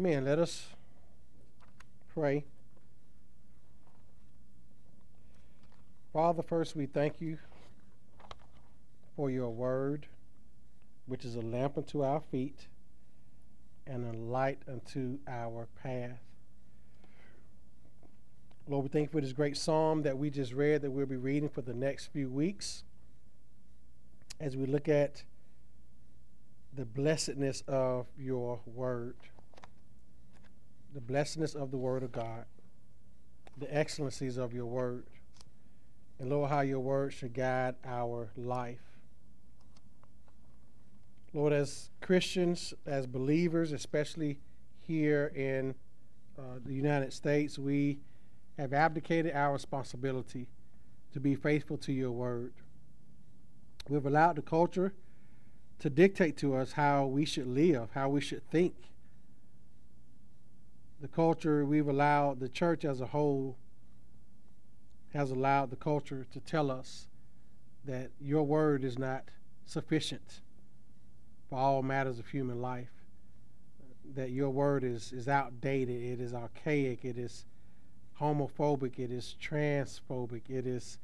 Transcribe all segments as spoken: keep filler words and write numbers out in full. Amen. Let us pray. Father, first we thank you for your word, which is a lamp unto our feet and a light unto our path. Lord, we thank you for this great psalm that we just read, that we'll be reading for the next few weeks as we look at the blessedness of your word, the blessedness of the word of God, the excellencies of your word, and Lord, how your word should guide our life. Lord, as Christians, as believers, especially here in uh, the United States, we have abdicated our responsibility to be faithful to your word. We've allowed the culture to dictate to us how we should live, how we should think. The culture we've allowed, the church as a whole, has allowed the culture to tell us that your word is not sufficient for all matters of human life, that your word is, is outdated, it is archaic, it is homophobic, it is transphobic, it is,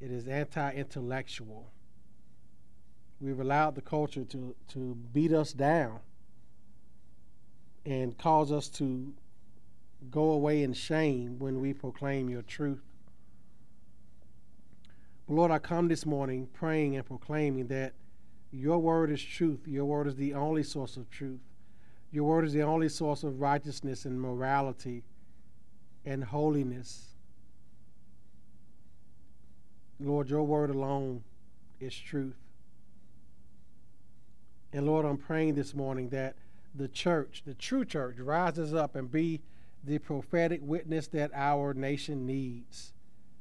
it is anti-intellectual. We've allowed the culture to, to beat us down and cause us to go away in shame when we proclaim your truth. But Lord, I come this morning praying and proclaiming that your word is truth. Your word is the only source of truth. Your word is the only source of righteousness and morality and holiness. Lord, your word alone is truth. And Lord, I'm praying this morning that the church, the true church, rises up and be the prophetic witness that our nation needs,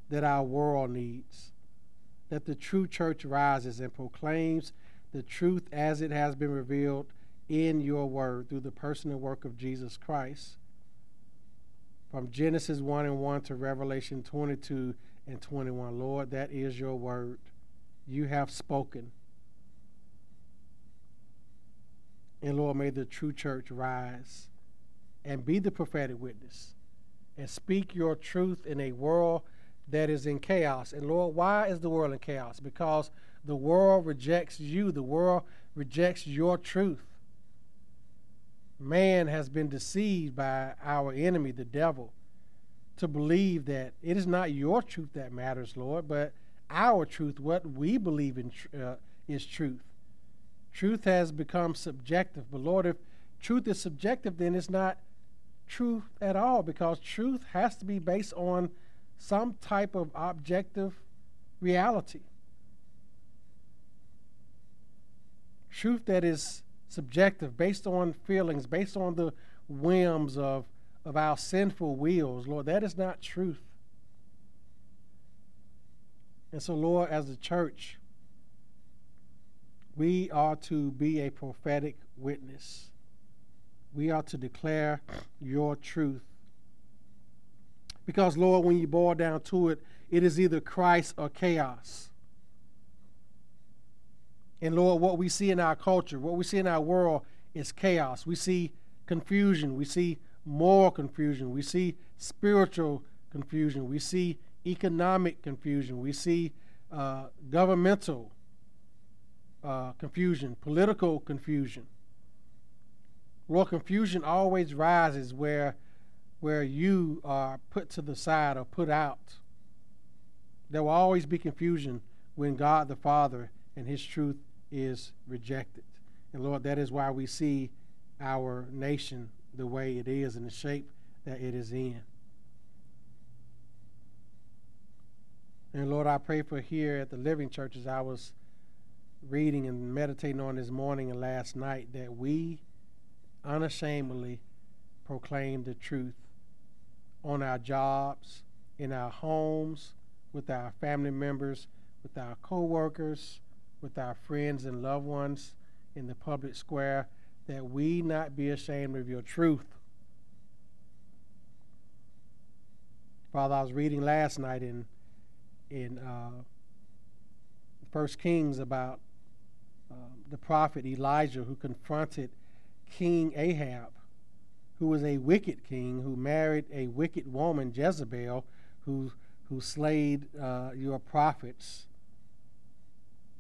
that our world needs, that the true church rises and proclaims the truth as it has been revealed in your word through the person and work of Jesus Christ. From Genesis one and one to Revelation twenty-two and twenty-one, Lord, that is your word. You have spoken. And Lord, may the true church rise and be the prophetic witness and speak your truth in a world that is in chaos. And Lord, why is the world in chaos? Because the world rejects you. The world rejects your truth. Man has been deceived by our enemy, the devil, to believe that it is not your truth that matters, Lord, but our truth, what we believe in uh, is truth. Truth has become subjective. But Lord, if truth is subjective, then it's not truth at all, because truth has to be based on some type of objective reality. Truth that is subjective, based on feelings, based on the whims of, of our sinful wills, Lord, that is not truth. And so, Lord, as the church, we are to be a prophetic witness. We are to declare your truth. Because, Lord, when you boil down to it, it is either Christ or chaos. And, Lord, what we see in our culture, what we see in our world is chaos. We see confusion. We see moral confusion. We see spiritual confusion. We see economic confusion. We see uh, governmental confusion. Uh, confusion, political confusion. Lord, confusion always rises where where you are put to the side or put out. There will always be confusion when God the Father and his truth is rejected. And Lord, that is why we see our nation the way it is and the shape that it is in. And Lord, I pray for here at the Living Church, as I was reading and meditating on this morning and last night, that we unashamedly proclaim the truth on our jobs, in our homes, with our family members, with our co-workers, with our friends and loved ones, in the public square, that we not be ashamed of your truth. Father, I was reading last night in in uh, First Kings about Uh, the prophet Elijah, who confronted King Ahab, who was a wicked king, who married a wicked woman, Jezebel, who who slayed uh, your prophets,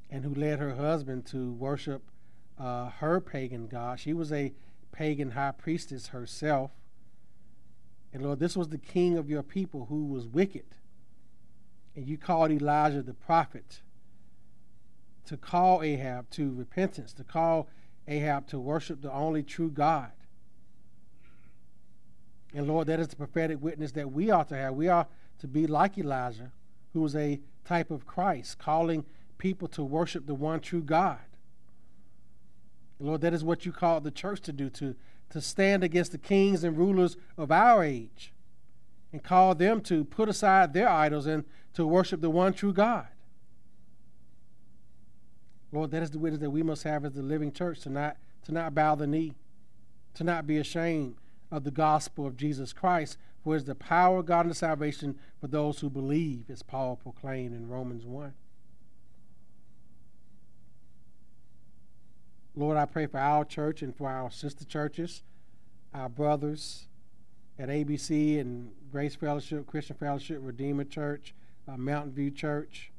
and who led her husband to worship uh, her pagan god. She was a pagan high priestess herself. And Lord, this was the king of your people who was wicked. And you called Elijah the prophet to call Ahab to repentance, to call Ahab to worship the only true God. And Lord, that is the prophetic witness that we ought to have. We are to be like Elijah, who was a type of Christ, calling people to worship the one true God. Lord, that is what you called the church to do, to, to stand against the kings and rulers of our age and call them to put aside their idols and to worship the one true God. Lord, that is the witness that we must have as the living church, to not, to not bow the knee, to not be ashamed of the gospel of Jesus Christ, for it is the power of God and the salvation for those who believe, as Paul proclaimed in Romans one. Lord, I pray for our church and for our sister churches, our brothers at A B C and Grace Fellowship, Christian Fellowship, Redeemer Church, uh, Mountain View Church,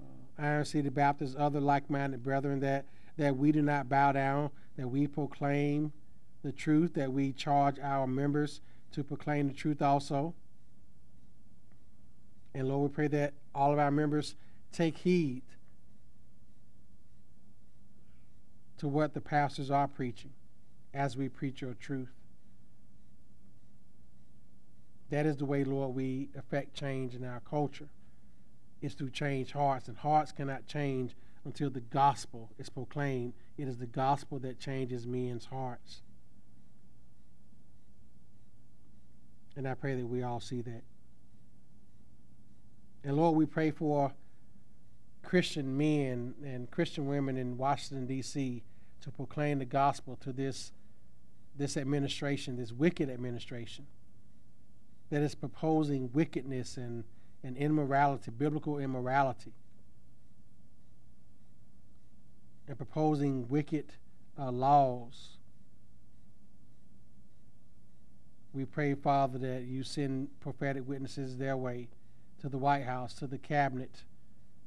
uh, Iron City Baptist, other like-minded brethren, that, that we do not bow down, that we proclaim the truth, that we charge our members to proclaim the truth also. And Lord, we pray that all of our members take heed to what the pastors are preaching as we preach your truth. That is the way, Lord, we affect change in our culture. It's through changed hearts, and hearts cannot change until the gospel is proclaimed. It is the gospel that changes men's hearts. And I pray that we all see that. And Lord, we pray for Christian men and Christian women in Washington, D C, to proclaim the gospel to this this administration, this wicked administration that is proposing wickedness and, and immorality, biblical immorality, and proposing wicked uh, laws. We pray, Father, that you send prophetic witnesses their way to the White House, to the cabinet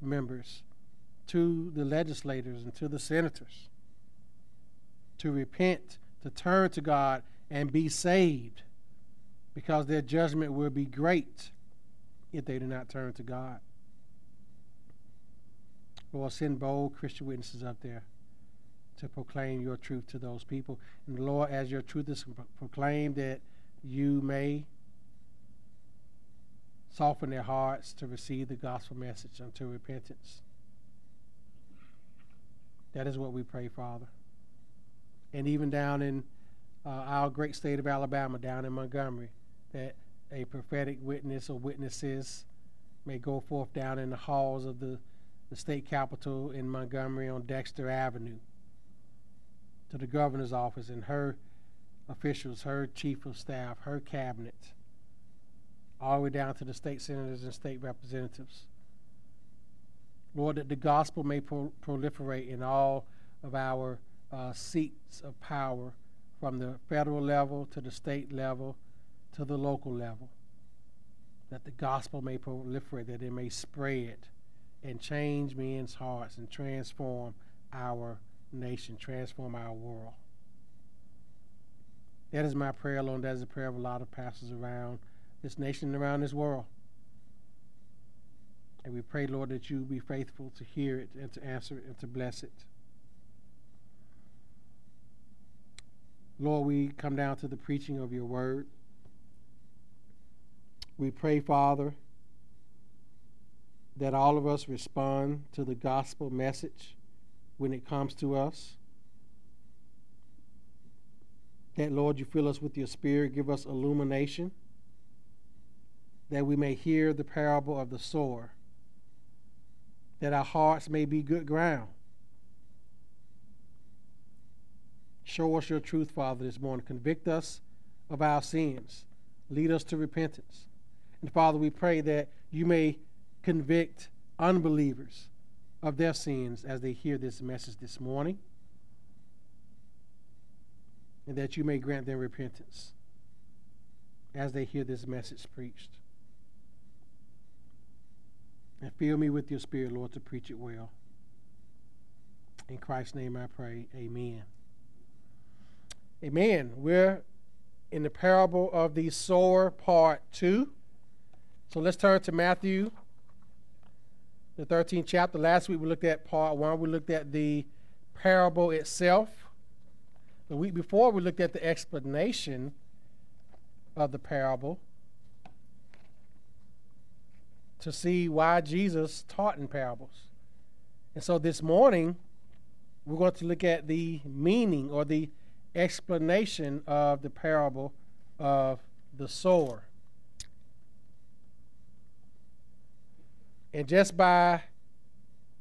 members, to the legislators and to the senators, to repent, to turn to God and be saved, because their judgment will be great if they do not turn to God. Lord, send bold Christian witnesses up there to proclaim your truth to those people. And Lord, as your truth is proclaimed, that you may soften their hearts to receive the gospel message unto repentance. That is what we pray, Father. And even down in uh, our great state of Alabama, down in Montgomery, that a prophetic witness or witnesses may go forth down in the halls of the, the state capitol in Montgomery on Dexter Avenue, to the governor's office and her officials, her chief of staff, her cabinet, all the way down to the state senators and state representatives. Lord, that the gospel may pro- proliferate in all of our uh, seats of power, from the federal level to the state level to the local level. That the gospel may proliferate, that it may spread and change men's hearts and transform our nation, transform our world. That is my prayer, Lord. That is the prayer of a lot of pastors around this nation and around this world. And we pray, Lord, that you be faithful to hear it and to answer it and to bless it. Lord, we come down to the preaching of your word. We pray, Father, that all of us respond to the gospel message when it comes to us. That, Lord, you fill us with your spirit, give us illumination, that we may hear the parable of the sower, that our hearts may be good ground. Show us your truth, Father, this morning. Convict us of our sins. Lead us to repentance. And, Father, we pray that you may convict unbelievers of their sins as they hear this message this morning. and that you may grant them repentance as they hear this message preached. And fill me with your spirit, Lord, to preach it well. In Christ's name I pray, amen. Amen. We're in the parable of the sower, part two. So let's turn to Matthew, the thirteenth chapter. Last week we looked at part one. We looked at the parable itself. The week before we looked at the explanation of the parable to see why Jesus taught in parables. And so this morning we're going to look at the meaning or the explanation of the parable of the sower. And just by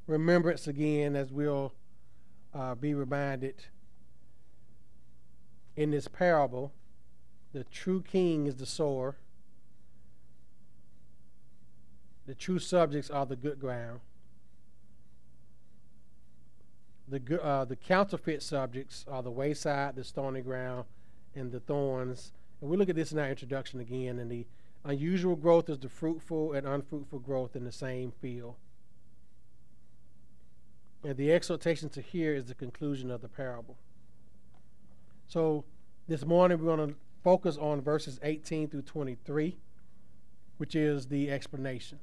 remembrance again, as we'll uh, be reminded in this parable, the true king is the sower. The true subjects are the good ground. The, uh, the counterfeit subjects are the wayside, the stony ground, and the thorns. And we look at this in our introduction again. And the unusual growth is the fruitful and unfruitful growth in the same field. And the exhortation to hear is the conclusion of the parable. So this morning we're going to focus on verses eighteen through twenty-three, which is the explanation.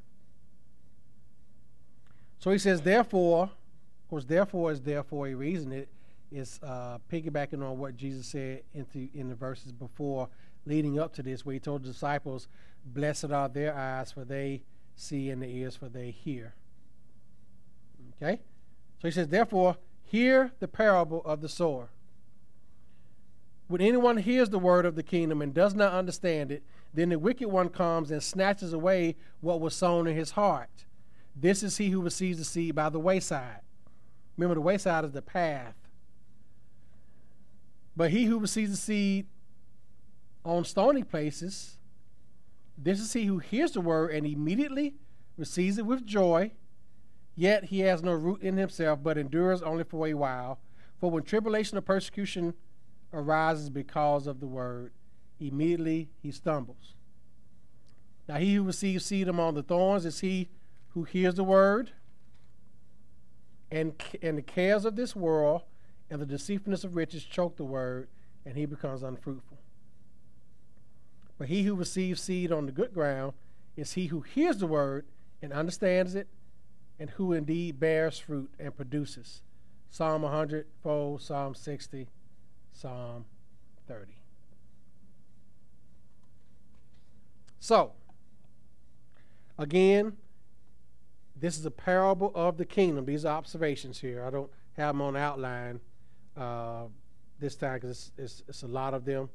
So he says, therefore... Of course, therefore is therefore a reason. It is uh, piggybacking on what Jesus said into, in the verses before, leading up to this, where he told the disciples, blessed are their eyes, for they see, and their ears, for they hear. Okay? So he says, therefore, hear the parable of the sower. When anyone hears the word of the kingdom and does not understand it, then the wicked one comes and snatches away what was sown in his heart. This is he who receives the seed by the wayside. Remember, the wayside is the path. But he who receives the seed on stony places, this is he who hears the word and immediately receives it with joy, yet he has no root in himself, but endures only for a while. For when tribulation or persecution arises because of the word, immediately he stumbles. Now he who receives seed among the thorns is he who hears the word, And, and the cares of this world and the deceitfulness of riches choke the word, and he becomes unfruitful. But he who receives seed on the good ground is he who hears the word and understands it, and who indeed bears fruit and produces. Psalm one hundred, fold, Psalm sixty, Psalm thirty. So, again, this is a parable of the kingdom. These are observations here. I don't have them on outline uh, this time because it's, it's, it's a lot of them.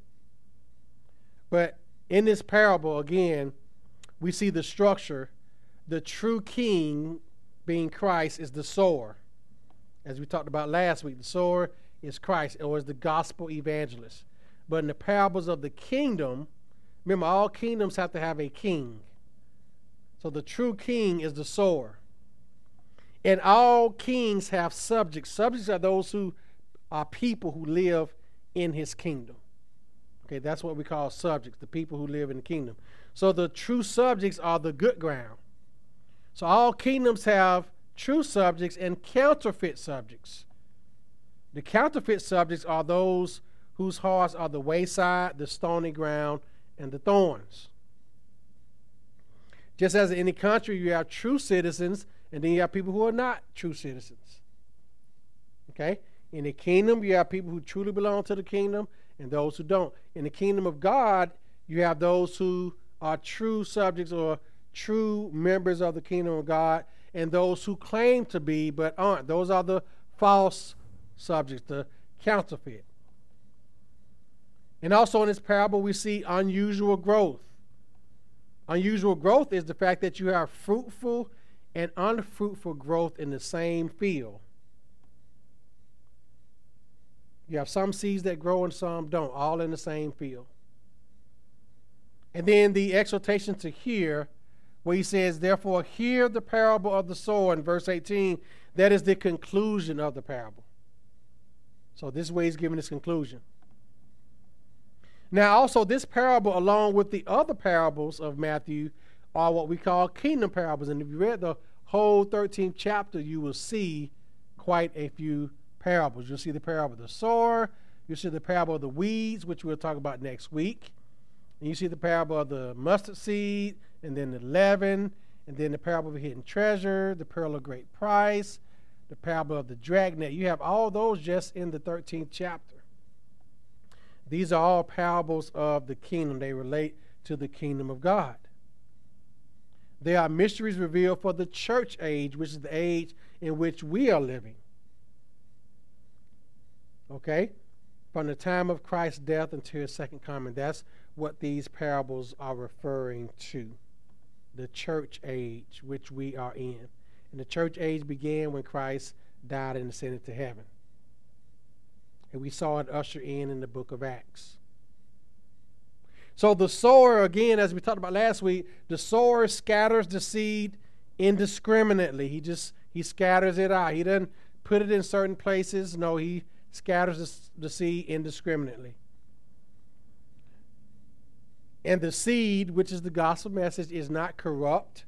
But in this parable, again, we see the structure. The true king, being Christ, is the sower. As we talked about last week, the sower is Christ, or is the gospel evangelist. But in the parables of the kingdom, remember, all kingdoms have to have a king. So the true king is the sower. And all kings have subjects. Subjects are those who are people who live in his kingdom. Okay, that's what we call subjects, the people who live in the kingdom. So the true subjects are the good ground. So all kingdoms have true subjects and counterfeit subjects. The counterfeit subjects are those whose hearts are the wayside, the stony ground, and the thorns. Just as in any country, you have true citizens, and then you have people who are not true citizens. Okay? In the kingdom, you have people who truly belong to the kingdom and those who don't. In the kingdom of God, you have those who are true subjects or true members of the kingdom of God, and those who claim to be but aren't. Those are the false subjects, the counterfeit. And also in this parable, we see unusual growth. Unusual growth is the fact that you have fruitful and unfruitful growth in the same field. You have some seeds that grow and some don't, all in the same field. And then the exhortation to hear, where he says, therefore, hear the parable of the sower in verse eighteen. That is the conclusion of the parable. So this way he's giving his conclusion. Now, also, this parable, along with the other parables of Matthew, are what we call kingdom parables. And if you read the whole thirteenth chapter, you will see quite a few parables. You'll see the parable of the sower. You'll see the parable of the weeds, which we'll talk about next week. And you see the parable of the mustard seed, and then the leaven, and then the parable of the hidden treasure, the pearl of great price, the parable of the dragnet. You have all those just in the thirteenth chapter. These are all parables of the kingdom. They relate to the kingdom of God. They are mysteries revealed for the church age, which is the age in which we are living. Okay? From the time of Christ's death until his second coming. That's what these parables are referring to. The church age, which we are in. And the church age began when Christ died and ascended to heaven. And we saw it usher in in the book of Acts. So the sower, again, as we talked about last week, the sower scatters the seed indiscriminately. He just, he scatters it out. He doesn't put it in certain places. No, he scatters the, the seed indiscriminately. And the seed, which is the gospel message, is not corrupt.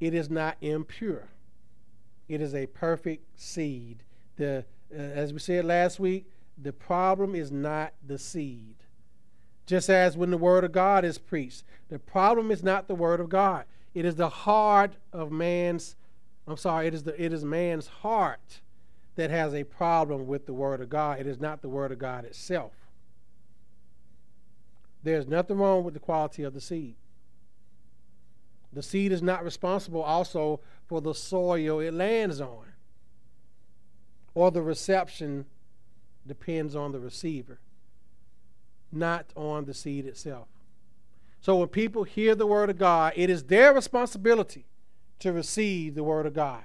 It is not impure. It is a perfect seed. The, uh, as we said last week, the problem is not the seed. Just as when the word of God is preached, the problem is not the word of God. It is the heart of man's, I'm sorry, it is the it is man's heart that has a problem with the word of God. It is not the word of God itself. There's nothing wrong with the quality of the seed. The seed is not responsible also for the soil it lands on, or the reception. Depends on the receiver, not on the seed itself. So when people hear the word of God, it is their responsibility to receive the word of God.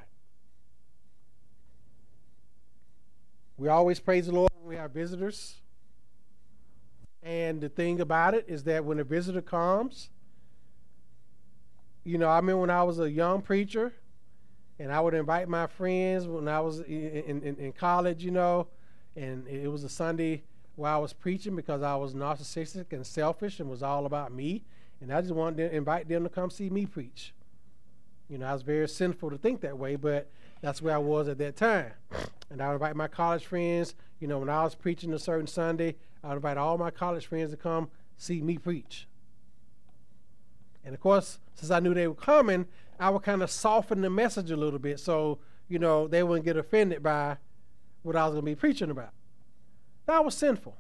We always praise the Lord when we have visitors. And the thing about it is that when a visitor comes, you know, I remember when I was a young preacher, and I would invite my friends when I was in, in, in college, you know, and it was a Sunday where I was preaching because I was narcissistic and selfish and was all about me. And I just wanted to invite them to come see me preach. You know, I was very sinful to think that way, but that's where I was at that time. And I would invite my college friends. You know, when I was preaching a certain Sunday, I would invite all my college friends to come see me preach. And, of course, since I knew they were coming, I would kind of soften the message a little bit so, you know, they wouldn't get offended by what I was going to be preaching about. That was sinful.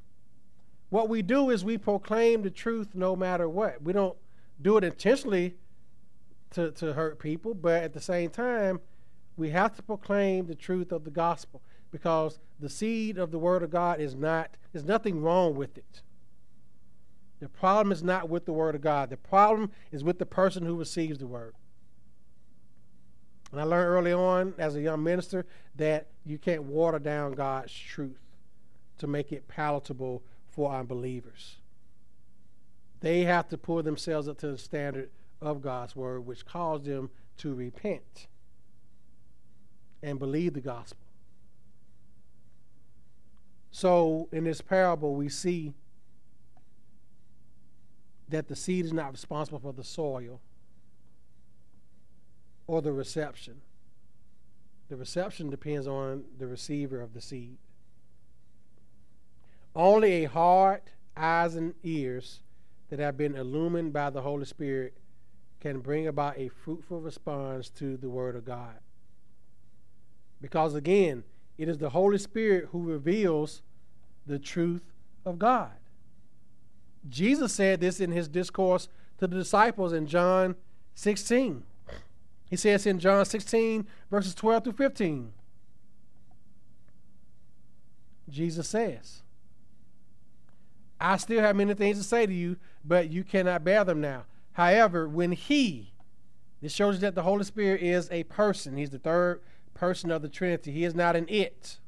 What we do is we proclaim the truth no matter what. We don't do it intentionally to, to hurt people, but at the same time, we have to proclaim the truth of the gospel, because the seed of the word of God is not, there's nothing wrong with it. The problem is not with the word of God. The problem is with the person who receives the word. And I learned early on as a young minister that you can't water down God's truth to make it palatable for unbelievers. They have to pull themselves up to the standard of God's word, which calls them to repent and believe the gospel. So in this parable, we see that the seed is not responsible for the soil or the reception. The reception depends on the receiver of the seed. Only a heart, eyes, and ears that have been illumined by the Holy Spirit can bring about a fruitful response to the word of God. Because again, it is the Holy Spirit who reveals the truth of God. Jesus said this in his discourse to the disciples in John sixteen. He says in John sixteen, verses twelve through fifteen, Jesus says, "I still have many things to say to you, but you cannot bear them now. However, when he," this shows you that the Holy Spirit is a person. He's the third person of the Trinity. He is not an it.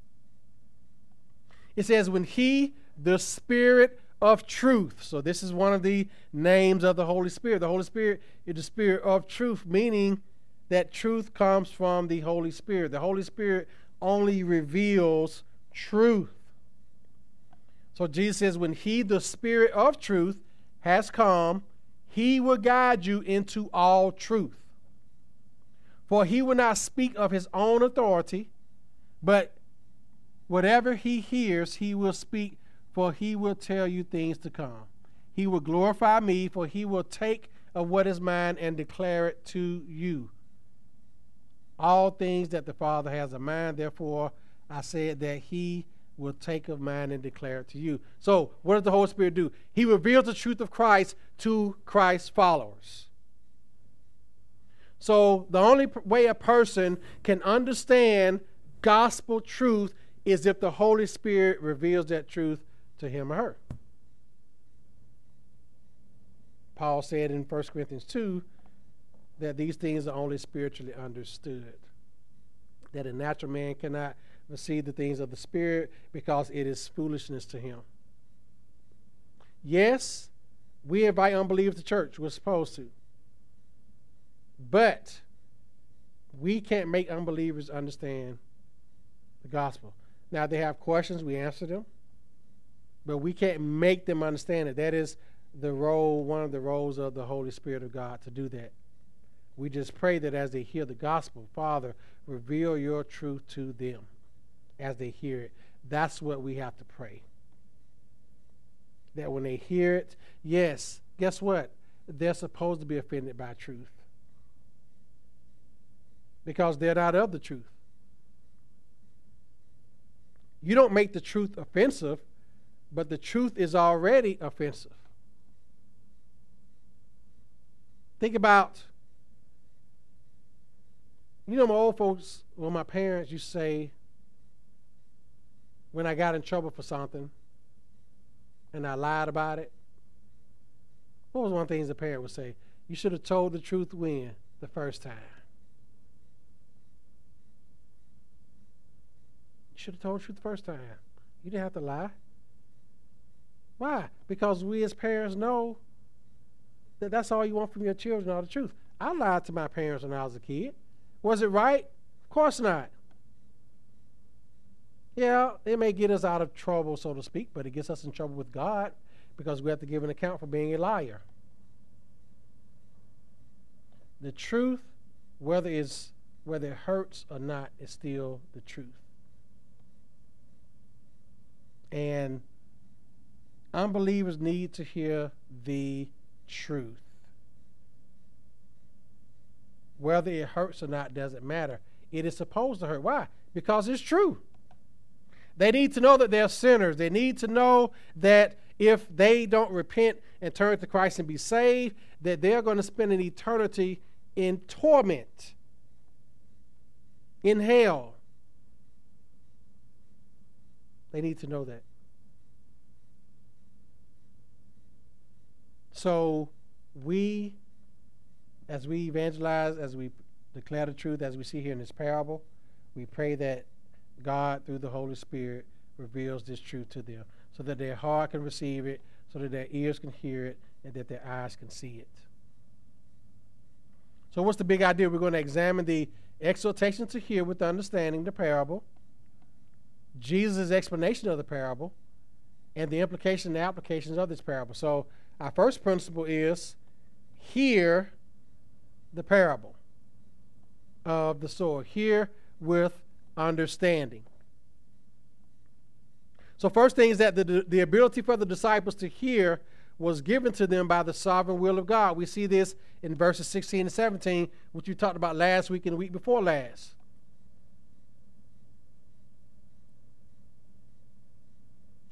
It says, "When he, the Spirit of truth." So this is one of the names of the Holy Spirit. The Holy Spirit is the Spirit of truth, meaning that truth comes from the Holy Spirit. The Holy Spirit only reveals truth. So Jesus says, when he, the Spirit of truth, has come, he will guide you into all truth. For he will not speak of his own authority, but whatever he hears, he will speak, for he will tell you things to come. He will glorify me, for he will take of what is mine and declare it to you. All things that the Father has of mine, therefore I said that he will take of mine and declare it to you. So what does the Holy Spirit do? He reveals the truth of Christ to Christ's followers. So the only way a person can understand gospel truth is if the Holy Spirit reveals that truth to him or her. Paul said in First Corinthians two that these things are only spiritually understood, that a natural man cannot receive the things of the Spirit because it is foolishness to him. Yes, we invite unbelievers to church. We're supposed to. But we can't make unbelievers understand the gospel. Now, if they have questions, we answer them. But we can't make them understand it. That is the role, one of the roles of the Holy Spirit of God to do that. We just pray that as they hear the gospel, Father, reveal your truth to them as they hear it. That's what we have to pray. That when they hear it, yes, guess what? They're supposed to be offended by truth because they're not of the truth. You don't make the truth offensive, but the truth is already offensive. Think about, you know, my old folks, well, my parents used to say, when I got in trouble for something and I lied about it, what was one of the things the parent would say? You should have told the truth when? The first time. You should have told the truth the first time. You didn't have to lie. Why? Because we as parents know that that's all you want from your children, all the truth. I lied to my parents when I was a kid. Was it right? Of course not. Yeah, it may get us out of trouble, so to speak, but it gets us in trouble with God because we have to give an account for being a liar. The truth, whether it's, whether it hurts or not, is still the truth. And unbelievers need to hear the truth. Whether it hurts or not doesn't matter. It is supposed to hurt. Why? Because it's true. They need to know that they're sinners. They need to know that if they don't repent and turn to Christ and be saved, that they're going to spend an eternity in torment, in hell. They need to know that. So we, as we evangelize, as we declare the truth, as we see here in this parable, we pray that God, through the Holy Spirit, reveals this truth to them so that their heart can receive it, so that their ears can hear it, and that their eyes can see it. So what's the big idea? We're going to examine the exhortation to hear with understanding the parable, Jesus' explanation of the parable, and the implication and the applications of this parable. So our first principle is hear the parable of the sower. Hear with understanding. So first thing is that the, the ability for the disciples to hear was given to them by the sovereign will of God. We see this in verses sixteen and seventeen, which you talked about last week and the week before last.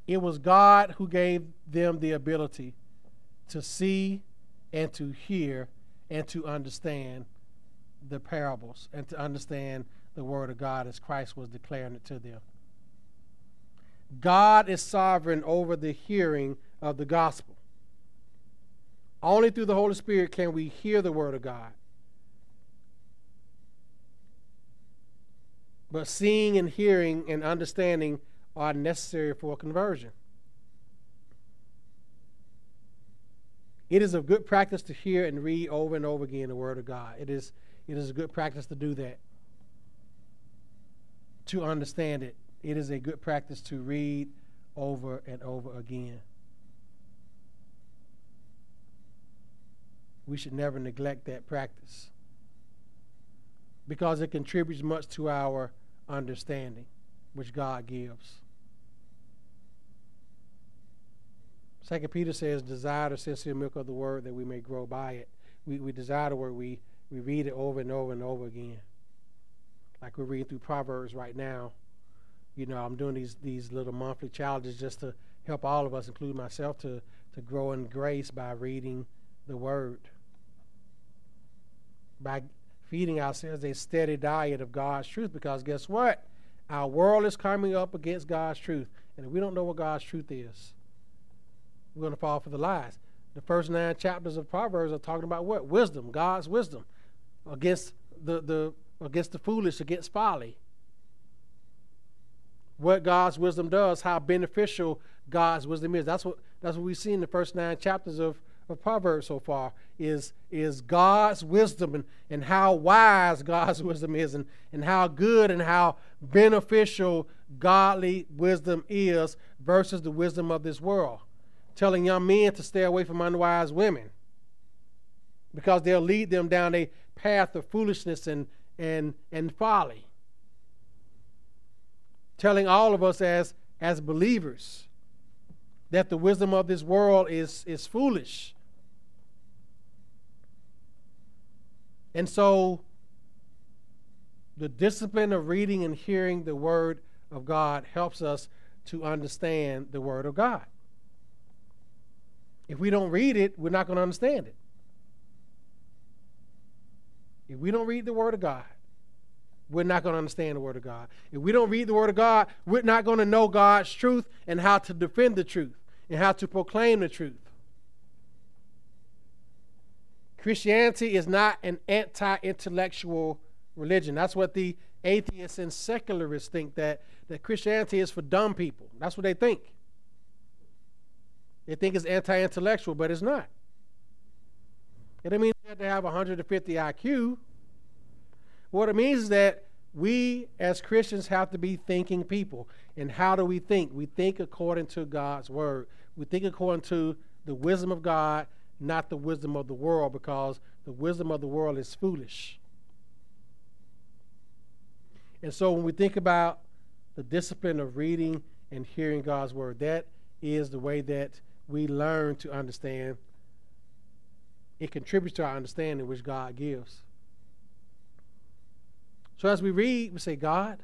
It was God who gave them the ability to see and to hear and to understand the parables and to understand the word of God as Christ was declaring it to them. God is sovereign over the hearing of the gospel. Only through the Holy Spirit can we hear the word of God. But seeing and hearing and understanding are necessary for conversion. It is a good practice to hear and read over and over again the word of God. It is, it is a good practice to do that. To understand it, it is a good practice to read over and over again. We should never neglect that practice because it contributes much to our understanding, which God gives. Second Peter says, desire the sincere milk of the word that we may grow by it. We, we desire the word. We, we read it over and over and over again. Like we're reading through Proverbs right now. You know, I'm doing these these little monthly challenges just to help all of us, including myself, to, to grow in grace by reading the word. By feeding ourselves a steady diet of God's truth, because guess what? Our world is coming up against God's truth. And if we don't know what God's truth is, we're going to fall for the lies. The first nine chapters of Proverbs are talking about what? Wisdom, God's wisdom, against the, the against the foolish, against folly. What God's wisdom does, how beneficial God's wisdom is. That's what that's what we see in the first nine chapters of, of Proverbs so far, is, is God's wisdom and, and how wise God's wisdom is, and, and how good and how beneficial godly wisdom is versus the wisdom of this world. Telling young men to stay away from unwise women because they'll lead them down a path of foolishness and, and, and folly. Telling all of us as, as believers that the wisdom of this world is, is foolish. And so the discipline of reading and hearing the word of God helps us to understand the word of God. If we don't read it, we're not going to understand it. If we don't read the word of God, we're not going to understand the word of God. If we don't read the word of God, we're not going to know God's truth and how to defend the truth and how to proclaim the truth. Christianity is not an anti-intellectual religion. That's what the atheists and secularists think, that, that Christianity is for dumb people. That's what they think. They think it's anti-intellectual, but it's not. It doesn't mean you have to have one hundred fifty I Q. What it means is that we as Christians have to be thinking people. And how do we think? We think according to God's word. We think according to the wisdom of God, not the wisdom of the world, because the wisdom of the world is foolish. And so when we think about the discipline of reading and hearing God's word, that is the way that we learn to understand. It contributes to our understanding, which God gives. So as we read, we say, God,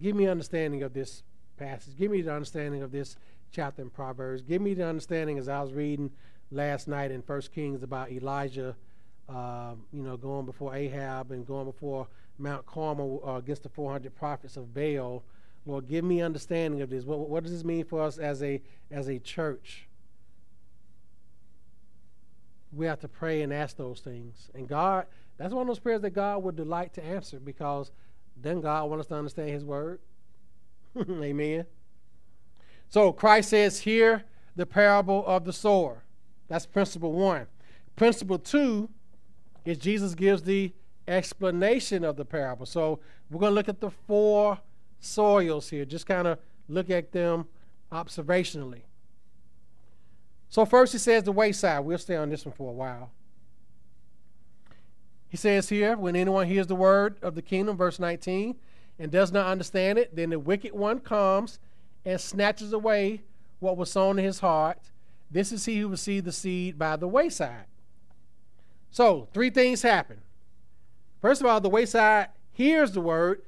give me understanding of this passage. Give me the understanding of this chapter in Proverbs. Give me the understanding, as I was reading last night in First Kings about Elijah, uh, you know, going before Ahab and going before Mount Carmel uh, against the four hundred prophets of Baal. Lord, give me understanding of this. What, what does this mean for us as a as a church? We have to pray and ask those things. And God, that's one of those prayers that God would delight to answer, because then God wants us to understand his word. Amen. So Christ says here, the parable of the sower. That's principle one. Principle two is Jesus gives the explanation of the parable. So we're going to look at the four soils here, just kind of look at them observationally. So first he says the wayside. We'll stay on this one for a while. He says here, when anyone hears the word of the kingdom, verse nineteen, and does not understand it, then the wicked one comes and snatches away what was sown in his heart. This is he who received the seed by the wayside. So three things happen. First of all, the wayside hears the word.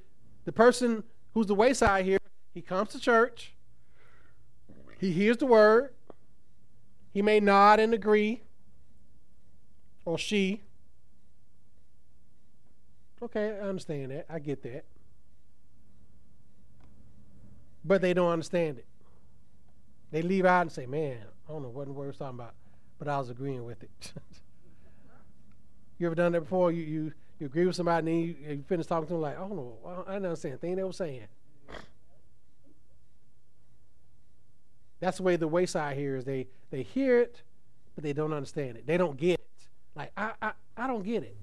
The person who's the wayside here, he comes to church, he hears the word, he may nod and agree, or she. Okay, I understand that, I get that. But they don't understand it. They leave out and say, man, I don't know what the word was talking about, but I was agreeing with it. You ever done that before? You, you You agree with somebody, and then you, you finish talking to them like, oh, no, I don't understand the thing they were saying. That's the way the wayside here is. They they hear it, but they don't understand it. They don't get it. Like, I, I, I don't get it.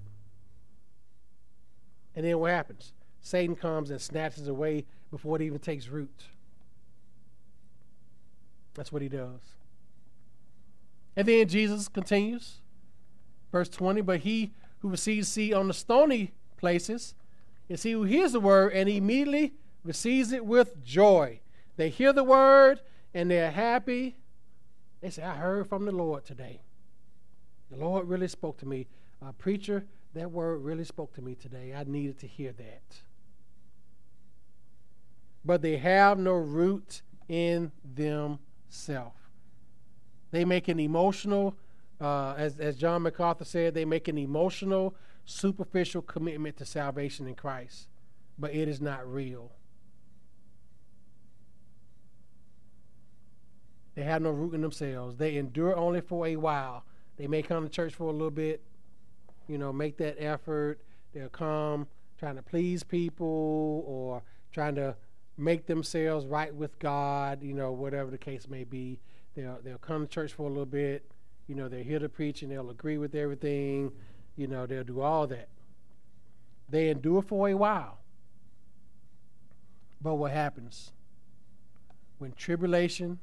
And then what happens? Satan comes and snatches away before it even takes root. That's what he does. And then Jesus continues, verse twenty, but he who receives seed on the stony places is he who hears the word and immediately receives it with joy. They hear the word and they're happy. They say, I heard from the Lord today. The Lord really spoke to me. Uh, preacher, that word really spoke to me today. I needed to hear that. But they have no root in themselves. They make an emotional, uh, as, as John MacArthur said, they make an emotional, superficial commitment to salvation in Christ. But it is not real. They have no root in themselves. They endure only for a while. They may come to church for a little bit, you know, make that effort. They'll come trying to please people or trying to make themselves right with God, you know, whatever the case may be. They'll, they'll come to church for a little bit. You know, they'll hear the preaching. They'll agree with everything. You know, they'll do all that. They endure for a while. But what happens? When tribulation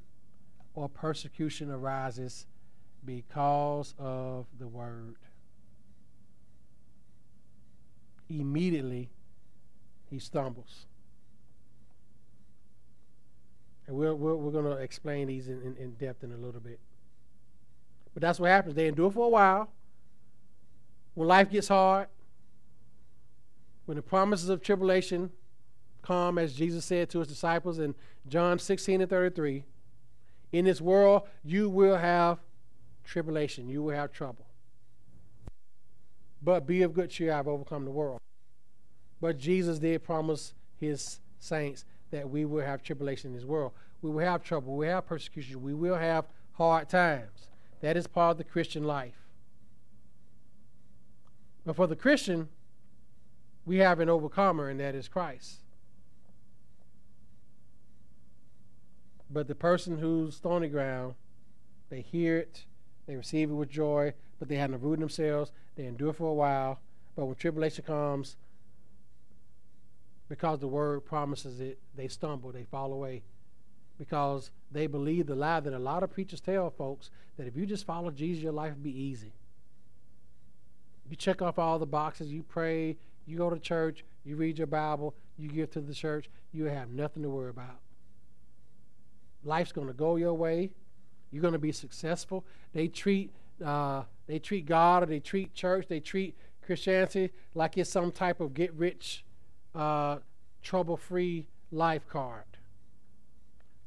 or persecution arises because of the word, immediately he stumbles. And we're, we're, we're going to explain these in, in, in depth in a little bit. But that's what happens. They endure for a while. When life gets hard, when the promises of tribulation come, as Jesus said to his disciples in John sixteen and thirty-three, in this world you will have tribulation. You will have trouble. But be of good cheer, I've overcome the world. But Jesus did promise his saints that we will have tribulation in this world. We will have trouble. We will have persecution. We will have hard times. That is part of the Christian life. But for the Christian, we have an overcomer, and that is Christ. But the person who's stony ground, they hear it, they receive it with joy, but they have no root in themselves. They endure for a while. But when tribulation comes, because the word promises it, they stumble, they fall away, because they believe the lie that a lot of preachers tell folks, that if you just follow Jesus, your life will be easy. You check off all the boxes, you pray, you go to church, you read your Bible, you give to the church, you have nothing to worry about. Life's going to go your way. You're going to be successful. They treat uh, they treat God, or they treat church, they treat Christianity like it's some type of get rich, uh, trouble-free life card.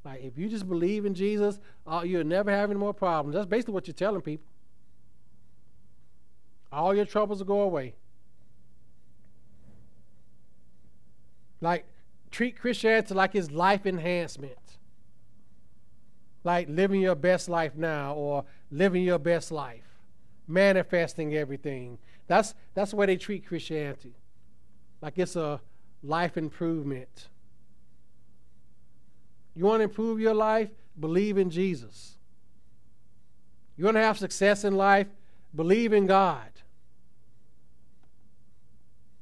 Like if you just believe in Jesus, uh, you'll never have any more problems. That's basically what you're telling people. All your troubles will go away. Like treat Christianity like it's life enhancement. Like living your best life now, or living your best life, manifesting everything. That's that's the way they treat Christianity, like it's a life improvement. You want to improve your life? Believe in Jesus. You want to have success in life? Believe in God.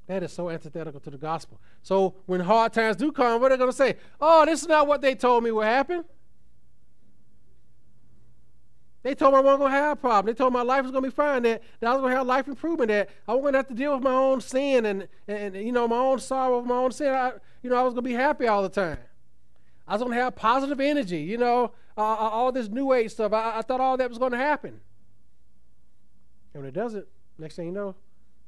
That is so antithetical to the gospel. So when hard times do come, what are they going to say? Oh, this is not what they told me would happen. They told me I wasn't going to have a problem. They told me my life was going to be fine, that, that I was going to have life improvement, that I wasn't going to have to deal with my own sin and, and, and you know, my own sorrow, my own sin. I, you know, I was going to be happy all the time. I was going to have positive energy, you know, uh, all this new age stuff. I, I thought all that was going to happen. And when it doesn't, next thing you know,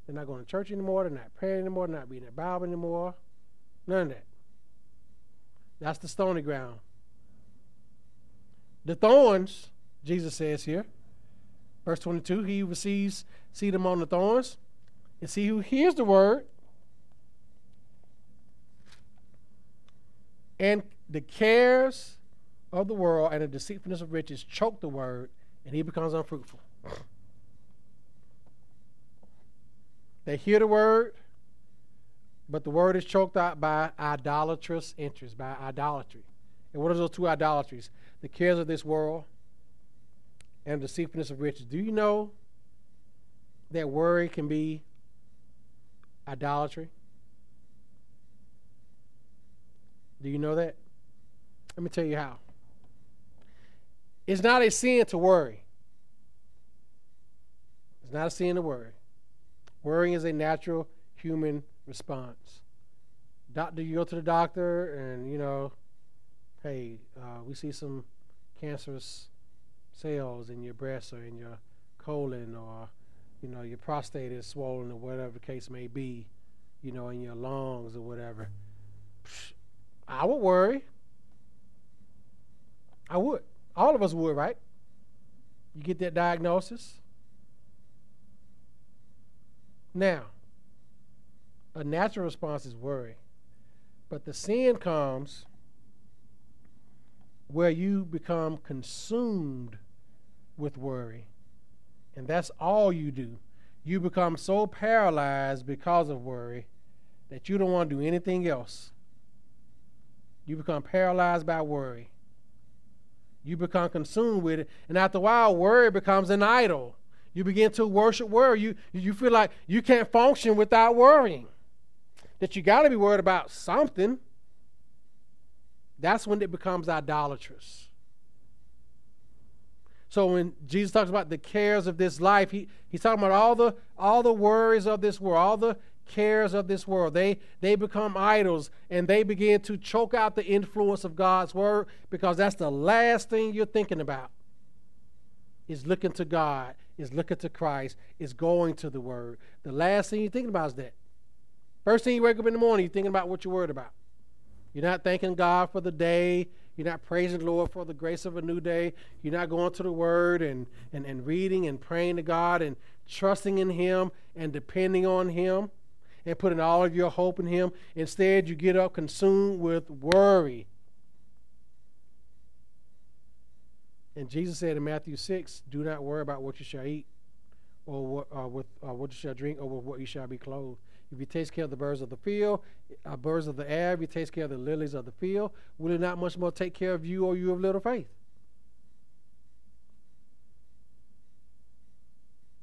they're not going to church anymore. They're not praying anymore. They're not reading the Bible anymore. None of that. That's the stony ground. The thorns, Jesus says here, verse twenty-two, he who receives seed among the thorns is he who hears the word and the cares of the world and the deceitfulness of riches choke the word, and he becomes unfruitful. They hear the word, but the word is choked out by idolatrous interests, by idolatry. And what are those two idolatries? The cares of this world and the deceitfulness of riches. Do you know that worry can be idolatry? Do you know that? Let me tell you how. It's not a sin to worry. It's not a sin to worry. Worrying is a natural human response. Doctor, you go to the doctor and, you know, hey, uh, we see some cancerous cells in your breast or in your colon, or, you know, your prostate is swollen or whatever the case may be, you know, in your lungs or whatever. I would worry. I would. All of us would, right? You get that diagnosis. Now, a natural response is worry. But the sin comes where you become consumed with worry. And that's all you do. You become so paralyzed because of worry that you don't want to do anything else. You become paralyzed by worry. You become consumed with it. And after a while, worry becomes an idol. You begin to worship worry. You, you feel like you can't function without worrying. That you got to be worried about something. That's when it becomes idolatrous. So when Jesus talks about the cares of this life, he, he's talking about all the all the worries of this world, all the cares of this world. They they become idols, and they begin to choke out the influence of God's word, because that's the last thing you're thinking about, is looking to God, is looking to Christ, is going to the word. The last thing you're thinking about is that. First thing you wake up in the morning, you're thinking about what you're worried about. You're not thanking God for the day. You're not praising the Lord for the grace of a new day. You're not going to the word and, and, and reading and praying to God and trusting in him and depending on him and putting all of your hope in him. Instead, you get up consumed with worry. And Jesus said in Matthew six, do not worry about what you shall eat or what, uh, with, uh, what you shall drink or with what you shall be clothed. If you take care of the birds of the field, uh, birds of the air, if you take care of the lilies of the field, will it not much more take care of you, or you of little faith?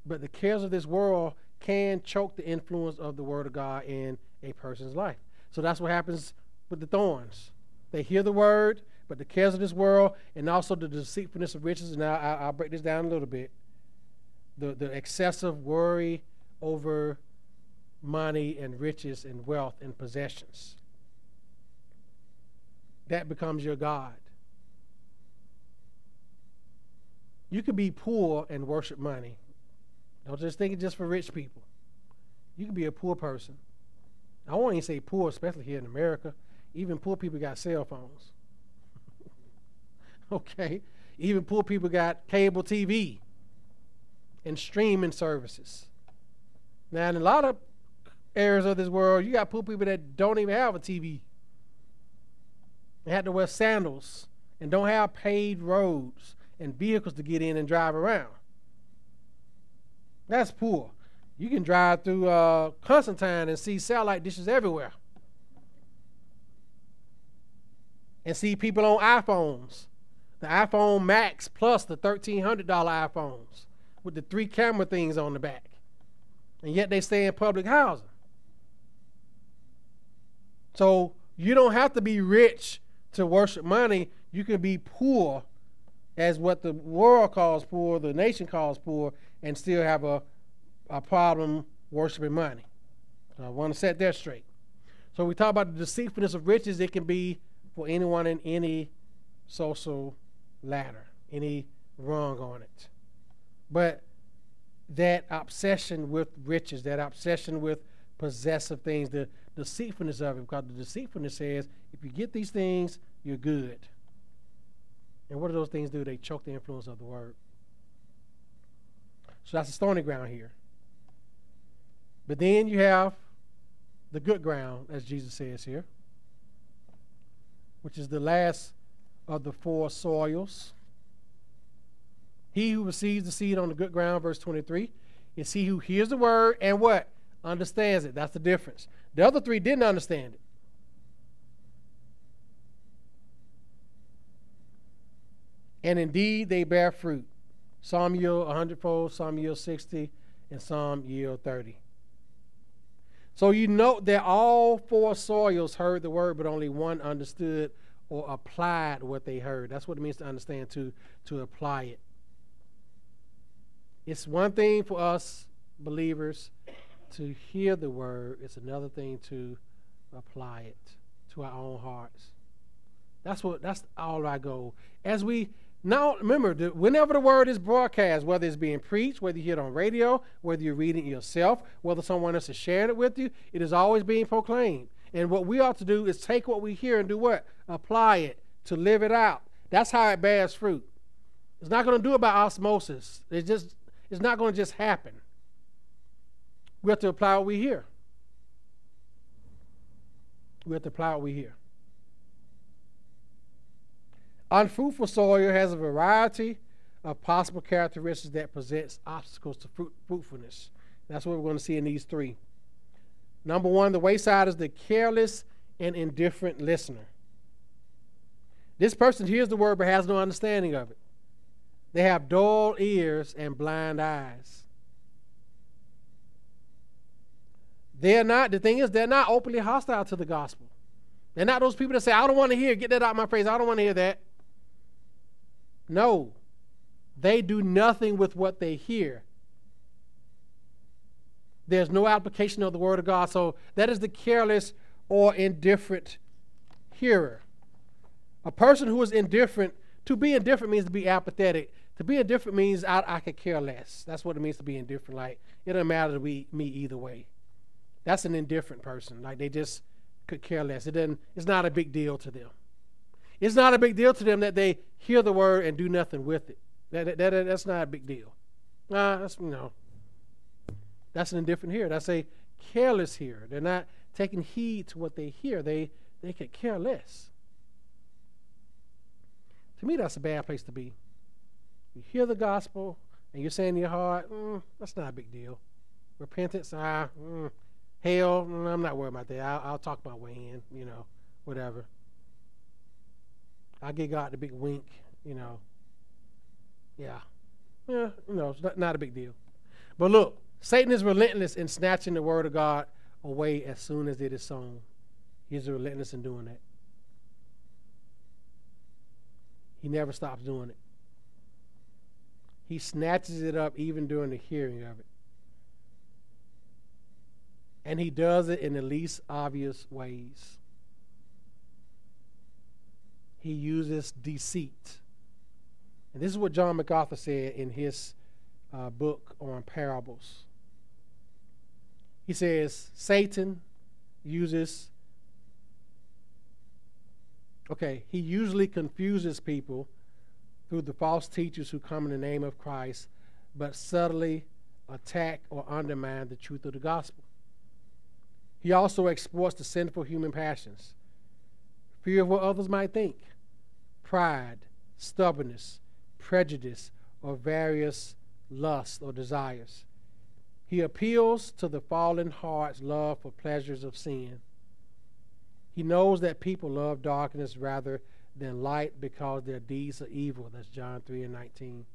But the cares of this world can choke the influence of the word of God in a person's life. So that's what happens with the thorns. They hear the word, but the cares of this world and also the deceitfulness of riches, and I, I, I'll break this down a little bit, the, the excessive worry over money and riches and wealth and possessions. That becomes your God. You could be poor and worship money. Don't just think it's just for rich people. You could be a poor person. I won't even say poor, especially here in America. Even poor people got cell phones. Okay? Even poor people got cable T V and streaming services. Now, in a lot of areas of this world, you got poor people that don't even have a T V. They had to wear sandals and don't have paved roads and vehicles to get in and drive around. That's poor. You can drive through uh, Constantine and see satellite dishes everywhere, and see people on iPhones, the iPhone Max plus the thirteen hundred dollars iPhones with the three camera things on the back, and yet they stay in public housing. So you don't have to be rich to worship money. You can be poor, as what the world calls poor, the nation calls poor, and still have a, a problem worshiping money. So I want to set that straight. So we talk about the deceitfulness of riches. It can be for anyone in any social ladder, any rung on it. But that obsession with riches, that obsession with possessive things, the deceitfulness of it, because the deceitfulness says, if you get these things, you're good. And what do those things do? They choke the influence of the word. So that's the stony ground here. But then you have the good ground, as Jesus says here, which is the last of the four soils. He who receives the seed on the good ground, verse twenty-three, is he who hears the word and what? Understands it. That's the difference. The other three didn't understand it. And indeed, they bear fruit. Some yield a hundredfold, some yield sixty, and some yield thirty. So you note that all four soils heard the word, but only one understood or applied what they heard. That's what it means to understand, to, to apply it. It's one thing for us believers to hear the word. It's another thing to apply it to our own hearts. That's what. That's all our goal. As we now remember, the, whenever the word is broadcast, whether it's being preached, whether you hear it on radio, whether you're reading it yourself, whether someone else is sharing it with you, it is always being proclaimed. And what we ought to do is take what we hear and do what? Apply it, to live it out. That's how it bears fruit. It's not going to do it by osmosis. It's just. It's not going to just happen. We have to apply what we hear. We have to apply what we hear. Unfruitful soil has a variety of possible characteristics that presents obstacles to fruit, fruitfulness. That's what we're going to see in these three. Number one, the wayside is the careless and indifferent listener. This person hears the word but has no understanding of it. They have dull ears and blind eyes. They're not, the thing is, they're not openly hostile to the gospel. They're not those people that say, I don't want to hear, get that out of my face, I don't want to hear that. No, they do nothing with what they hear. There's no application of the word of God. So that is the careless or indifferent hearer. A person who is indifferent. To be indifferent means to be apathetic. To be indifferent means I, I could care less. That's what it means to be indifferent. Like, it doesn't matter to me, me either way. That's an indifferent person. Like, they just could care less. It doesn't, it's not a big deal to them. It's not a big deal to them that they hear the word and do nothing with it. That, that, that That's not a big deal. Nah, that's, you know, that's an indifferent hearer. That's a careless hearer. They're not taking heed to what they hear. They, they could care less. To me, that's a bad place to be. You hear the gospel, and you're saying in your heart, mm, that's not a big deal. Repentance, ah, mm, hell, mm, I'm not worried about that. I'll, I'll talk my way in, you know, whatever. I'll give God the big wink, you know. Yeah. Yeah, you know, it's not, not a big deal. But look, Satan is relentless in snatching the word of God away as soon as it is sown. He's relentless in doing that. He never stops doing it. He snatches it up even during the hearing of it. And he does it in the least obvious ways. He uses deceit. And this is what John MacArthur said in his uh, book on parables. He says, Satan uses Okay, he usually confuses people through the false teachers who come in the name of Christ, but subtly attack or undermine the truth of the gospel. He also exploits the sinful human passions, fear of what others might think, pride, stubbornness, prejudice, or various lusts or desires. He appeals to the fallen heart's love for pleasures of sin. He knows that people love darkness rather than light because their deeds are evil. That's John three and nineteen.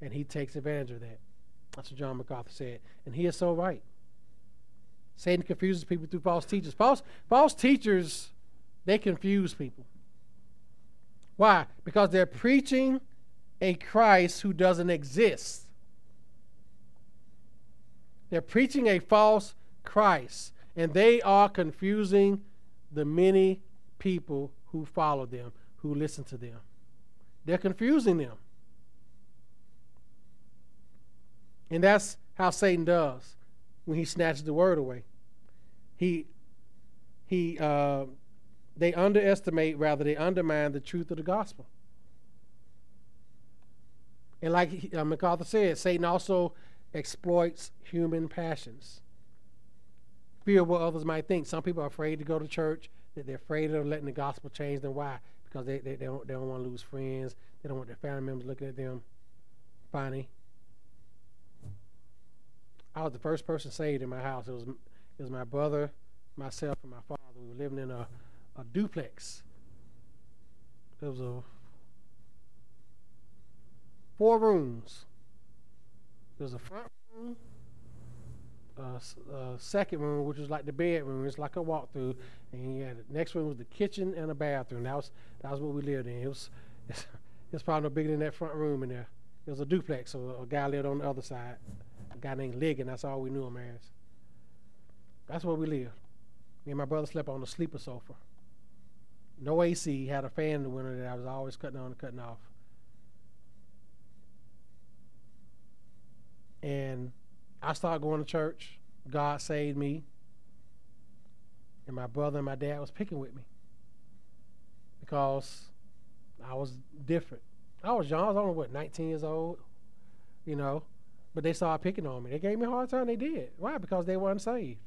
And he takes advantage of that. That's what John MacArthur said. And he is so right. Satan confuses people through false teachers. False, false teachers, they confuse people. Why? Because they're preaching a Christ who doesn't exist. They're preaching a false Christ. And they are confusing people. The many people who follow them, who listen to them. They're confusing them. And that's how Satan does when he snatches the word away. He, he, uh, they underestimate, rather, they undermine the truth of the gospel. And like he, uh, MacArthur said, Satan also exploits human passions. Fear of what others might think. Some people are afraid to go to church. That they're afraid of letting the gospel change them. Why? Because they, they, they don't they don't want to lose friends. They don't want their family members looking at them funny. I was the first person saved in my house. It was it was my brother, myself, and my father. We were living in a, a duplex. There was a four rooms. There was a front room, uh, uh, second room, which was like the bedroom. It's like a walkthrough, and he had the next room was the kitchen and a bathroom. That was that was what we lived in. It was it's, it's probably no bigger than that front room in there. It was a duplex, so a guy lived on the other side. A guy named Ligon. That's all we knew him as. That's where we lived. Me and my brother slept on the sleeper sofa. No A C. He had a fan in the winter that I was always cutting on and cutting off. And I started going to church. God saved me. And my brother and my dad was picking with me because I was different. I was young. I was only, what, nineteen years old? You know? But they started picking on me. They gave me a hard time. They did. Why? Because they weren't saved.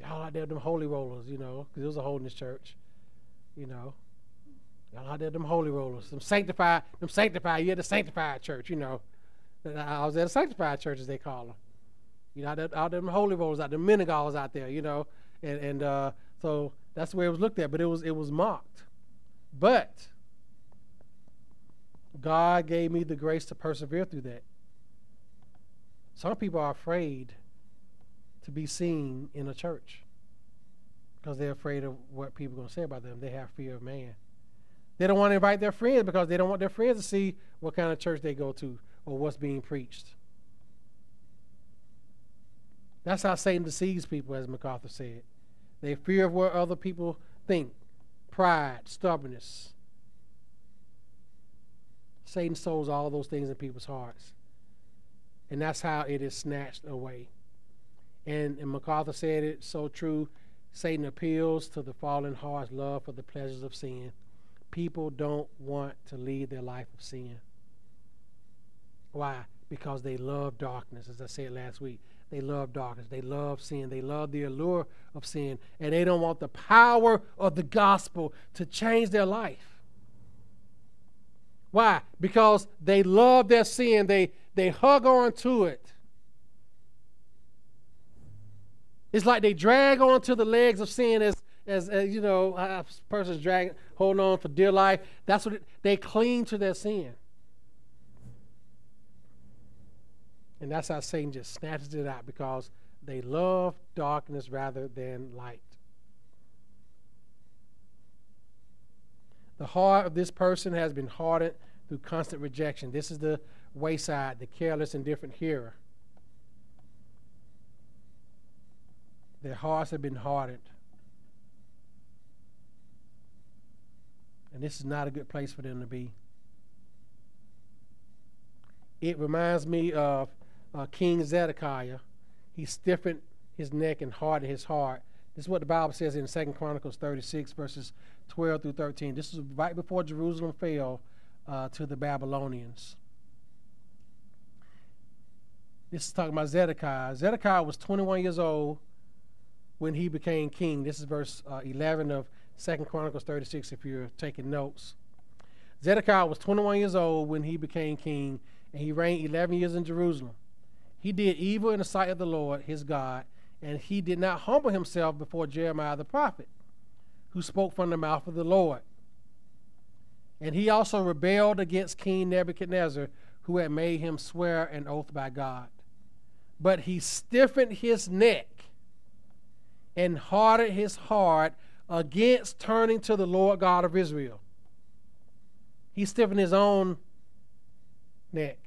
Y'all out there, them holy rollers, you know, because it was a holiness church, you know. Y'all out there, them holy rollers, them sanctified, them sanctified, you had the sanctified church, you know. I was at a sanctified church, as they call them. You know, out there, out there, them holy rollers, out there, menigals out there, you know. And and uh, so that's the way it was looked at, but it was it was mocked. But God gave me the grace to persevere through that. Some people are afraid to be seen in a church because they're afraid of what people are going to say about them. They have fear of man. They don't want to invite their friends because they don't want their friends to see what kind of church they go to or what's being preached. That's how Satan deceives people, as MacArthur said. They fear of what other people think. Pride, stubbornness. Satan sows all those things in people's hearts. And that's how it is snatched away. And, and MacArthur said it so true. Satan appeals to the fallen heart's love for the pleasures of sin. People don't want to lead their life of sin. Why? Because they love darkness, as I said last week. They love darkness. They love sin. They love the allure of sin. And they don't want the power of the gospel to change their life. Why? Because they love their sin. They, they hug on to it. It's like they drag onto the legs of sin as, as, as you know, a person's dragging, holding on for dear life. That's what it, they cling to their sin. And that's how Satan just snatches it out because they love darkness rather than light. The heart of this person has been hardened through constant rejection. This is the wayside, the careless, indifferent hearer. Their hearts have been hardened. And this is not a good place for them to be. It reminds me of uh, King Zedekiah. He stiffened his neck and hardened his heart. This is what the Bible says in Second Chronicles thirty-six, verses twelve through thirteen. This is right before Jerusalem fell uh, to the Babylonians. This is talking about Zedekiah. Zedekiah was twenty-one years old when he became king. This is verse uh, eleven of Second Chronicles thirty-six, if you're taking notes. Zedekiah was twenty-one years old when he became king, and he reigned eleven years in Jerusalem. He did evil in the sight of the Lord, his God, and he did not humble himself before Jeremiah the prophet, who spoke from the mouth of the Lord. And he also rebelled against King Nebuchadnezzar, who had made him swear an oath by God. But he stiffened his neck and hardened his heart against turning to the Lord God of Israel. He stiffened his own neck.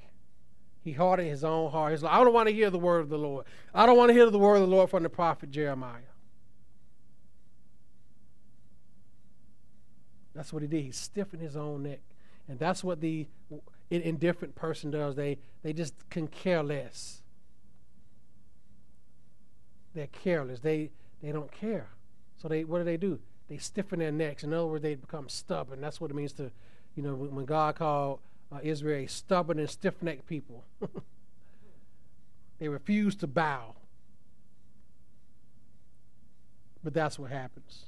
He hardened his own heart. He's like, I don't want to hear the word of the Lord. I don't want to hear the word of the Lord from the prophet Jeremiah. That's what he did. He stiffened his own neck. And that's what the indifferent person does. They, they just can care less. They're careless. They they don't care. So they what do they do? They stiffen their necks. In other words, they become stubborn. That's what it means to, you know, when God called uh, Israel a stubborn and stiff-necked people. They refuse to bow. But that's what happens.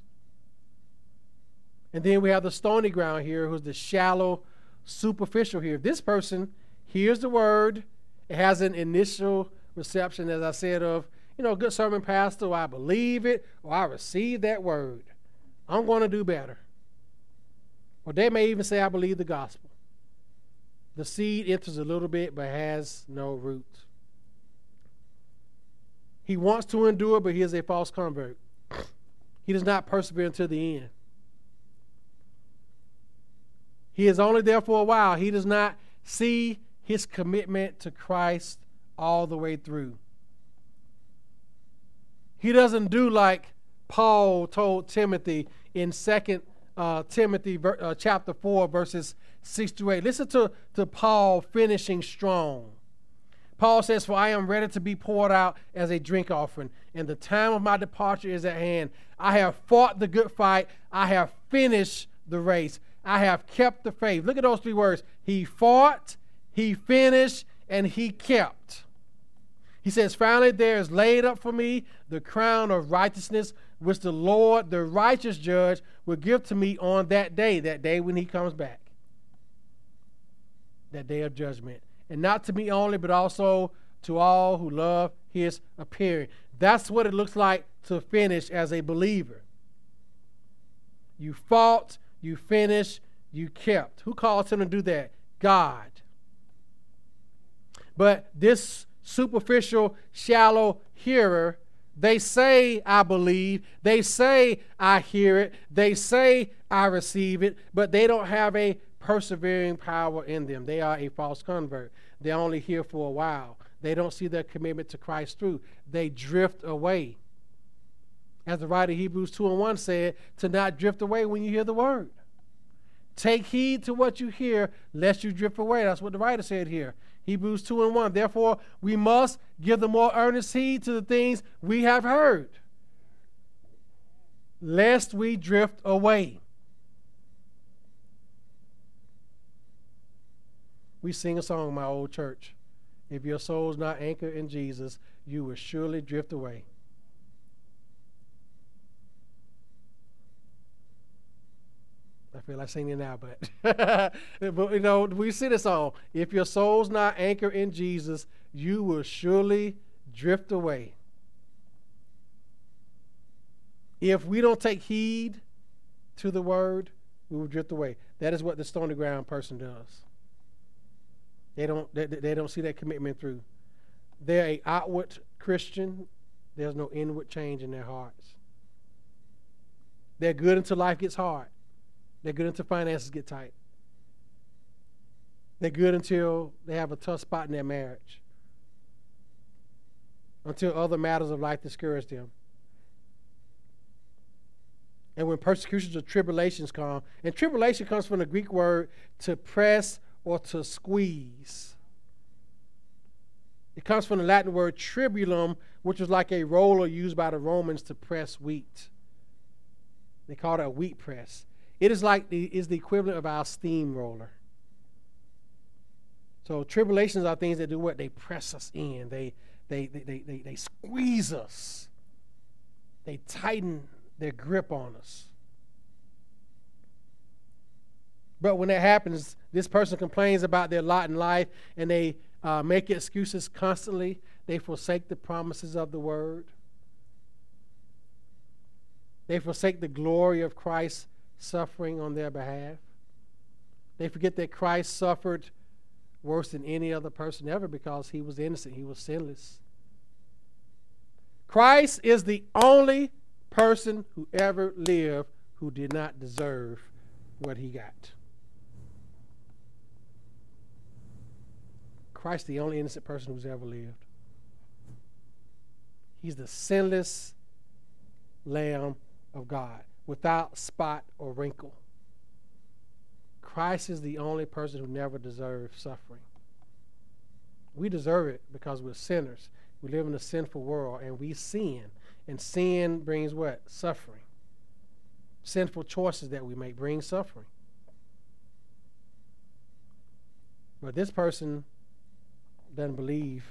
And then we have the stony ground here, who's the shallow, superficial here. This person hears the word. It has an initial reception, as I said, of, you know, good sermon pastor, I believe it, or I receive that word. I'm going to do better. Or they may even say, I believe the gospel. The seed enters a little bit but has no root. He wants to endure, but he is a false convert. He does not persevere until the end. He is only there for a while. He does not see his commitment to Christ all the way through. He doesn't do like Paul told Timothy in Second uh, Timothy uh, chapter four, verses six to eight. Listen to, to Paul finishing strong. Paul says, "For I am ready to be poured out as a drink offering, and the time of my departure is at hand. I have fought the good fight. I have finished the race. I have kept the faith." Look at those three words. He fought, he finished, and he kept. He says, "Finally, there is laid up for me the crown of righteousness, which the Lord, the righteous judge, will give to me on that day," that day when he comes back, that day of judgment. "And not to me only, but also to all who love his appearing." That's what it looks like to finish as a believer. You fought, you finished, you kept. Who calls him to do that? God. But this superficial, shallow hearer, they say, "I believe." They say, "I hear it." They say, "I receive it." But they don't have a persevering power in them. They are a false convert. They're only here for a while. They don't see their commitment to Christ through. They drift away. As the writer of Hebrews two and one said, to not drift away when you hear the word. Take heed to what you hear, lest you drift away. That's what the writer said here. Hebrews two and one. Therefore, we must give the more earnest heed to the things we have heard, lest we drift away. We sing a song in my old church. If your soul's not anchored in Jesus, you will surely drift away. I feel like singing now, but, but you know, we see this song. If your soul's not anchored in Jesus, you will surely drift away. If we don't take heed to the word, we will drift away. That is what the stony ground person does. They don't they, they don't see that commitment through. They're an outward Christian. There's no inward change in their hearts. They're good until life gets hard. They're good until finances get tight. They're good until they have a tough spot in their marriage. Until other matters of life discourage them. And when persecutions or tribulations come, and tribulation comes from the Greek word to press or to squeeze. It comes from the Latin word tribulum, which was like a roller used by the Romans to press wheat. They called it a wheat press. It is like the, is the equivalent of our steamroller. So tribulations are things that do what? They press us in. They, they, they, they, they, they squeeze us. They tighten their grip on us. But when that happens, this person complains about their lot in life, and they uh, make excuses constantly. They forsake the promises of the word. They forsake the glory of Christ's suffering on their behalf. They forget that Christ suffered worse than any other person ever because he was innocent. He was sinless. Christ is the only person who ever lived who did not deserve what he got. Christ, the only innocent person who's ever lived. He's the sinless Lamb of God, without spot or wrinkle. Christ is the only person who never deserved suffering. We deserve it because we're sinners. We live in a sinful world, and we sin. And sin brings what? Suffering. Sinful choices that we make bring suffering. But this person doesn't believe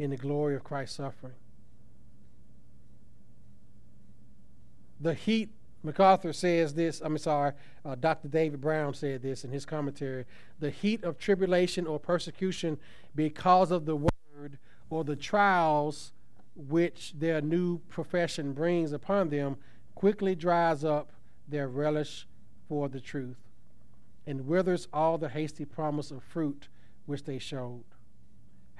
in the glory of Christ's suffering. The heat, MacArthur says this, I'm sorry, uh, Doctor David Brown said this in his commentary. The heat of tribulation or persecution because of the word or the trials which their new profession brings upon them quickly dries up their relish for the truth and withers all the hasty promise of fruit which they showed.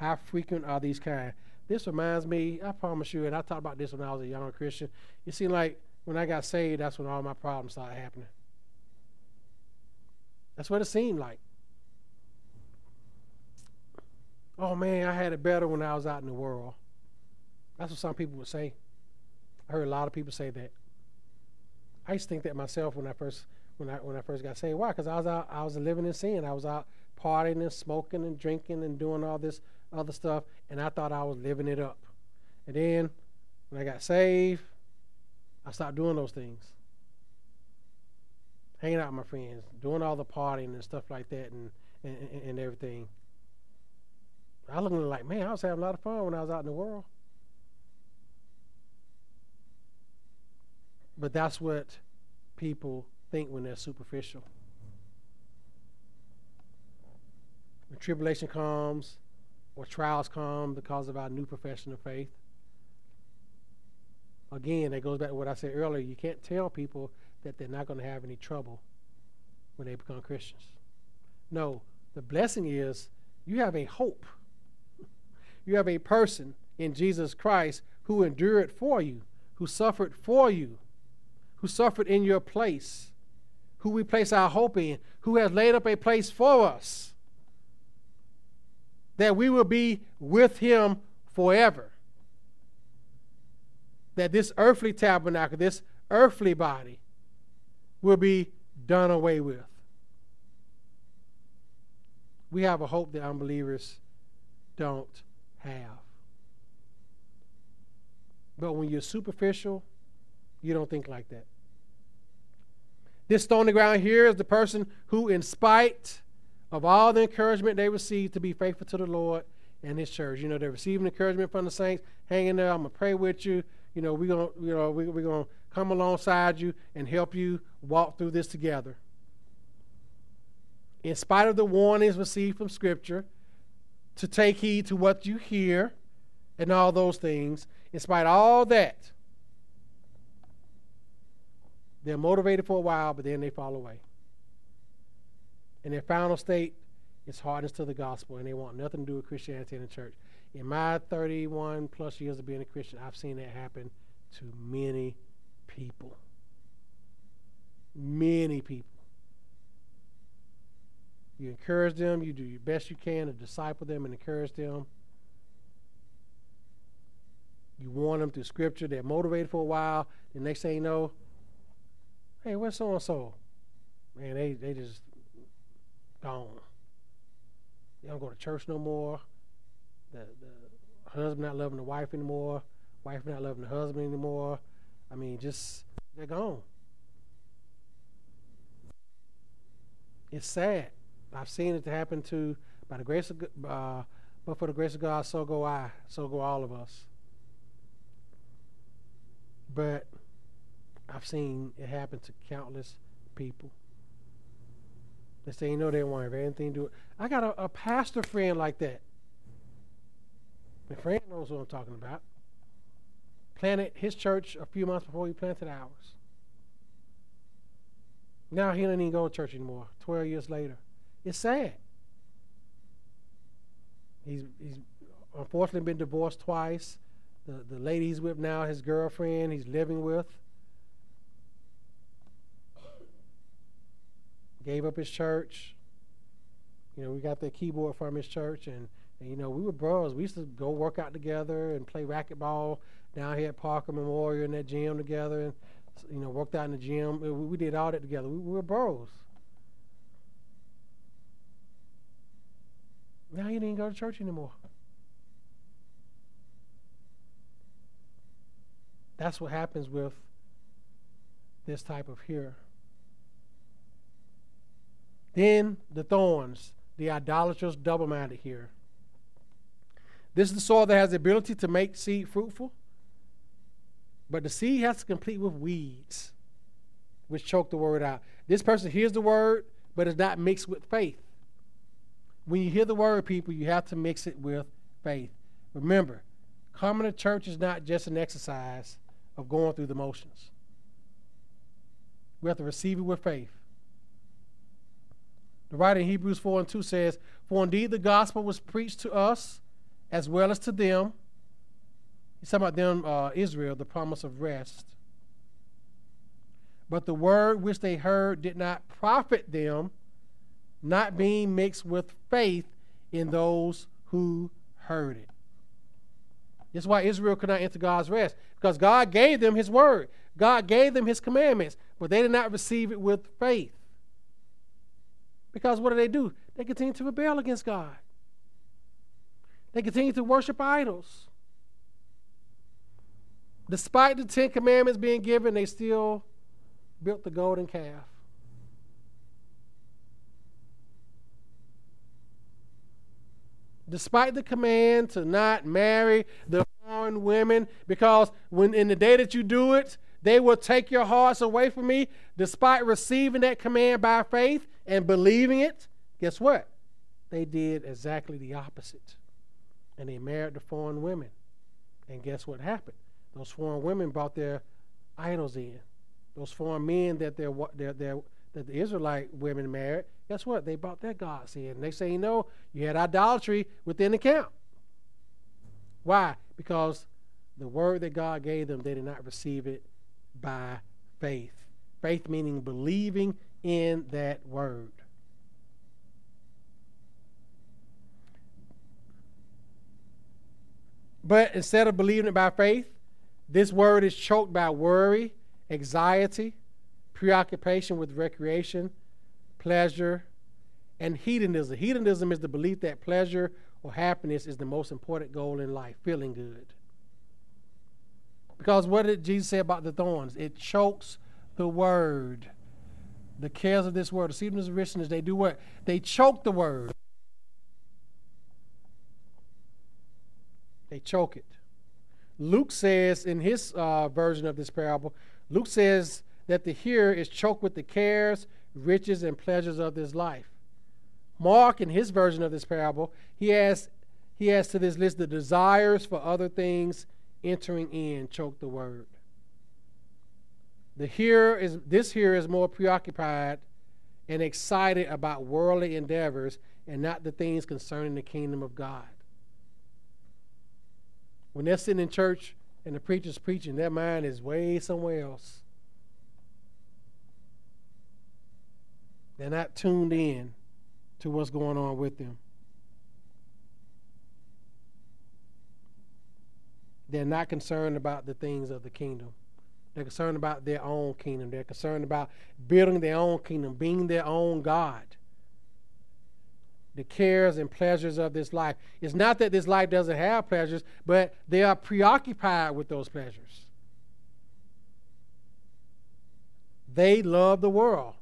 How frequent are these kind? This reminds me, I promise you, and I thought about this when I was a young Christian. It seemed like when I got saved, that's when all my problems started happening. That's what it seemed like. Oh, man, I had it better when I was out in the world. That's what some people would say. I heard a lot of people say that. I used to think that myself when I first when I, when I first got saved. Why? Because I was out, I was living in sin. I was out partying and smoking and drinking and doing all this other stuff, and I thought I was living it up. And then when I got saved, I stopped doing those things. Hanging out with my friends, doing all the partying and stuff like that and, and, and, and everything. I looked at it like, man, I was having a lot of fun when I was out in the world. But that's what people think when they're superficial. When tribulation comes or trials come because of our new profession of faith, again, that goes back to what I said earlier. You can't tell people that they're not going to have any trouble when they become Christians. No, the blessing is you have a hope. You have a person in Jesus Christ who endured for you, who suffered for you, who suffered in your place, who we place our hope in, who has laid up a place for us, that we will be with him forever. That this earthly tabernacle, this earthly body, will be done away with. We have a hope that unbelievers don't have. But when you're superficial, you don't think like that. This stone on the ground here is the person who, in spite of all the encouragement they received to be faithful to the Lord and his church, you know, they're receiving encouragement from the saints. Hang in there. I'm gonna pray with you. You know, we're gonna, you know, we, we're gonna come alongside you and help you walk through this together. In spite of the warnings received from Scripture, to take heed to what you hear and all those things, in spite of all that, they're motivated for a while, but then they fall away. And their final state is hardness to the gospel, and they want nothing to do with Christianity and the church. In my thirty-one plus years of being a Christian, I've seen that happen to many people. Many people. You encourage them. You do your best you can to disciple them and encourage them. You warn them through Scripture. They're motivated for a while. The next thing you know, hey, where's so-and-so? Man, they, they just gone. They don't go to church no more. The, the husband not loving the wife anymore. Wife not loving the husband anymore. I mean, just, they're gone. It's sad. I've seen it happen to, by the grace of, uh, but for the grace of God, so go I, so go all of us. But I've seen it happen to countless people. They say, you know, they don't want to have anything to do with it. I got a, a pastor friend like that. My friend knows what I'm talking about. Planted his church a few months before he planted ours. Now he doesn't even go to church anymore, twelve years later. It's sad. He's, he's unfortunately been divorced twice. The, the lady he's with now, his girlfriend, he's living with. Gave up his church. You know, we got the keyboard from his church, and, and you know, we were bros. We used to go work out together and play racquetball down here at Parker Memorial in that gym together, and, you know, worked out in the gym. We, we did all that together. We, we were bros. Now he didn't go to church anymore. That's what happens with this type of hearer. Then the thorns, the idolatrous, double-minded hearer. This is the soil that has the ability to make seed fruitful, but the seed has to complete with weeds, which choke the word out. This person hears the word, but is not mixed with faith. When you hear the word, people, you have to mix it with faith. Remember, coming to church is not just an exercise of going through the motions. We have to receive it with faith. The writer in Hebrews four and two says, "For indeed the gospel was preached to us, as well as to them. He's talking about them, uh, Israel, the promise of rest. But the word which they heard did not profit them, not being mixed with faith in those who heard it. This is why Israel could not enter God's rest, because God gave them his word. God gave them his commandments, but they did not receive it with faith. Because what do they do? They continue to rebel against God. They continue to worship idols. Despite the Ten Commandments being given, they still built the golden calf. Despite the command to not marry the foreign women, because when in the day that you do it, they will take your hearts away from me. Despite receiving that command by faith and believing it, guess what? They did exactly the opposite. And they married the foreign women. And guess what happened? Those foreign women brought their idols in. Those foreign men that their, their, their, that the Israelite women married, guess what? They brought their gods in. And they say, you know, you had idolatry within the camp. Why? Because the word that God gave them, they did not receive it by faith. Faith meaning believing in that word. But instead of believing it by faith, this word is choked by worry, anxiety, preoccupation with recreation, pleasure, and hedonism. Hedonism is the belief that pleasure or happiness is the most important goal in life, feeling good. Because what did Jesus say about the thorns? It chokes the word. The cares of this world, the deceitfulness of riches, they do what? They choke the word. They choke it. Luke says in his uh, version of this parable, Luke says that the hearer is choked with the cares, riches, and pleasures of this life. Mark, in his version of this parable, he adds, he adds to this list the desires for other things entering in choke the word. The hearer is this hearer is more preoccupied and excited about worldly endeavors and not the things concerning the kingdom of God. When they're sitting in church and the preacher's preaching, their mind is way somewhere else. They're not tuned in to what's going on with them. They're not concerned about the things of the kingdom. They're concerned about their own kingdom. They're concerned about building their own kingdom, being their own God. The cares and pleasures of this life. It's not that this life doesn't have pleasures, but they are preoccupied with those pleasures. They love the world.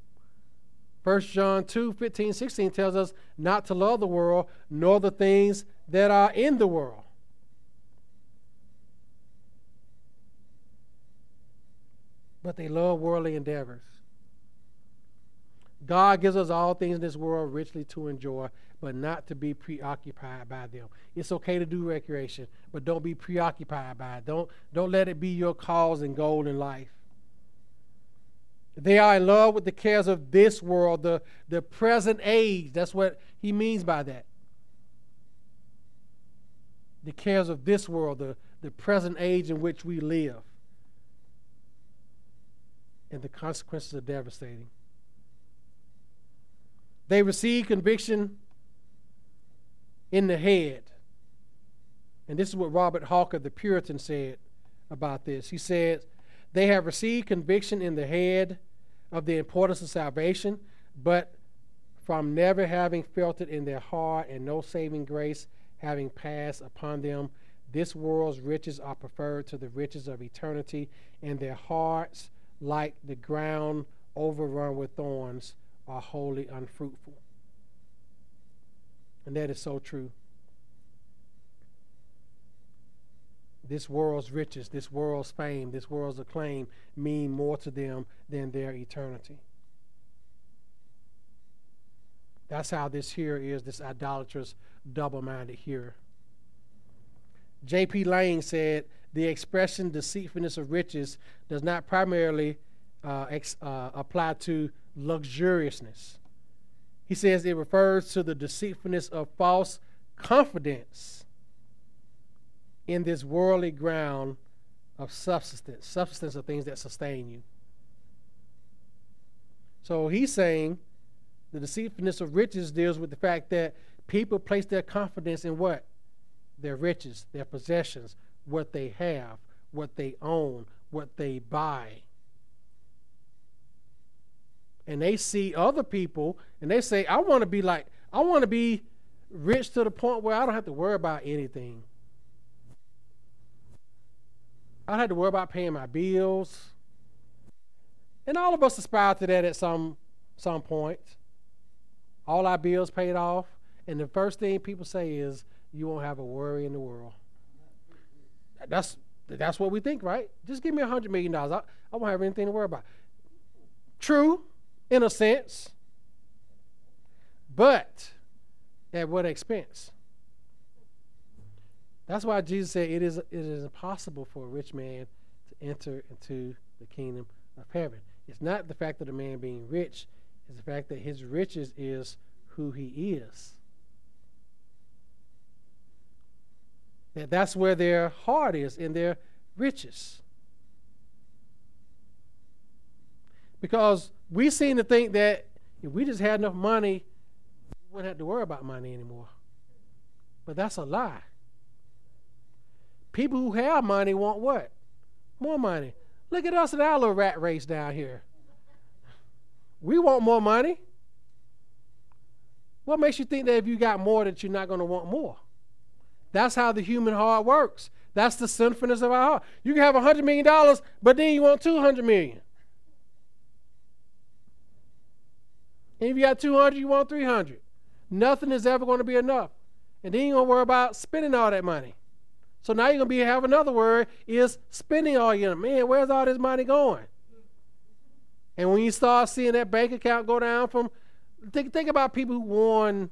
First John two, fifteen, sixteen tells us not to love the world, nor the things that are in the world. But they love worldly endeavors. God gives us all things in this world richly to enjoy, but not to be preoccupied by them. It's okay to do recreation, but don't be preoccupied by it. Don't, don't let it be your cause and goal in life. They are in love with the cares of this world, the, the present age. That's what he means by that. The cares of this world, the, the present age in which we live. And the consequences are devastating. They receive conviction in the head. And this is what Robert Hawker, the Puritan, said about this. He said, they have received conviction in the head of the importance of salvation, but from never having felt it in their heart and no saving grace having passed upon them, this world's riches are preferred to the riches of eternity, and their hearts, like the ground overrun with thorns, are wholly unfruitful. And that is so true. This world's riches, this world's fame, this world's acclaim mean more to them than their eternity. That's how this hearer is, this idolatrous, double-minded hearer. J P Lane said, the expression deceitfulness of riches does not primarily uh, ex, uh, apply to luxuriousness. He says it refers to the deceitfulness of false confidence in this worldly ground of subsistence. Subsistence are things that sustain you. So he's saying the deceitfulness of riches deals with the fact that people place their confidence in what? Their riches, their possessions, what they have, what they own, what they buy. And they see other people and they say, I want to be like, I want to be rich to the point where I don't have to worry about anything. I don't have to worry about paying my bills. And all of us aspire to that at some some point. All our bills paid off. And the first thing people say is, you won't have a worry in the world. That's that's what we think, right? Just give me one hundred million dollars. I, I won't have anything to worry about. True, in a sense. But at what expense? That's why Jesus said it is it is impossible for a rich man to enter into the kingdom of heaven. It's not the fact of the man being rich. It's the fact that his riches is who he is. That that's where their heart is, in their riches. Because we seem to think that if we just had enough money, we wouldn't have to worry about money anymore. But that's a lie. People who have money want what? More money. Look at us in our little rat race down here. We want more money. What makes you think that if you got more that you're not going to want more? That's how the human heart works. That's the sinfulness of our heart. You can have one hundred million dollars, but then you want two hundred million dollars. And if you got two hundred, you want three hundred. Nothing is ever going to be enough. And then you're going to worry about spending all that money. So now you're going to be have another word is spending all your money. Man, where's all this money going? And when you start seeing that bank account go down from, think, think about people who won,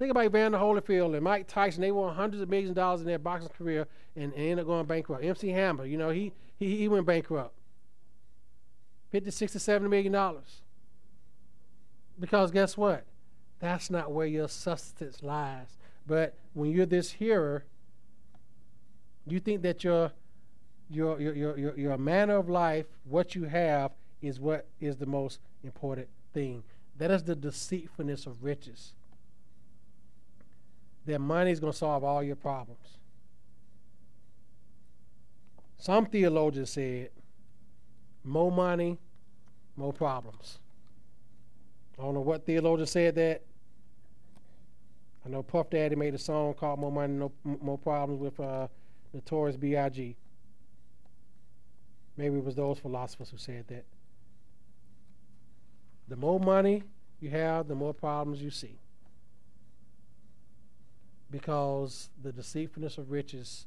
think about Evander Holyfield and Mike Tyson. They won hundreds of millions of dollars in their boxing career and, and ended up going bankrupt. M C Hammer, you know, he he, he went bankrupt. fifty, sixty, seventy million dollars. Because guess what? That's not where your substance lies. But when you're this hearer, you think that your your your your your manner of life, what you have, is what is the most important thing. That is the deceitfulness of riches. That money is going to solve all your problems. Some theologians said, more money, more problems. I don't know what theologian said that. I know Puff Daddy made a song called More Money, No More Problems with uh, Notorious B I G Maybe it was those philosophers who said that. The more money you have, the more problems you see. Because the deceitfulness of riches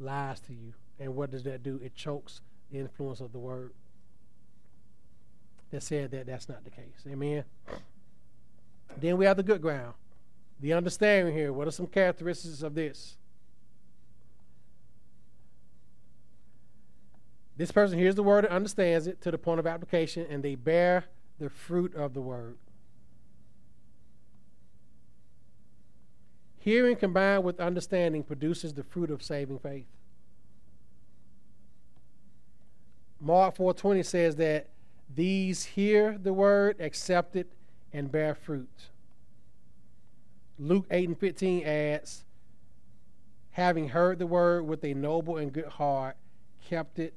lies to you. And what does that do? It chokes the influence of the word. That said that that's not the case. Amen? Then we have the good ground. The understanding here. What are some characteristics of this? This person hears the word and understands it to the point of application, and they bear the fruit of the word. Hearing combined with understanding produces the fruit of saving faith. Mark four twenty says that these hear the word, accept it, and bear fruit. Luke eight and fifteen adds, having heard the word with a noble and good heart, kept it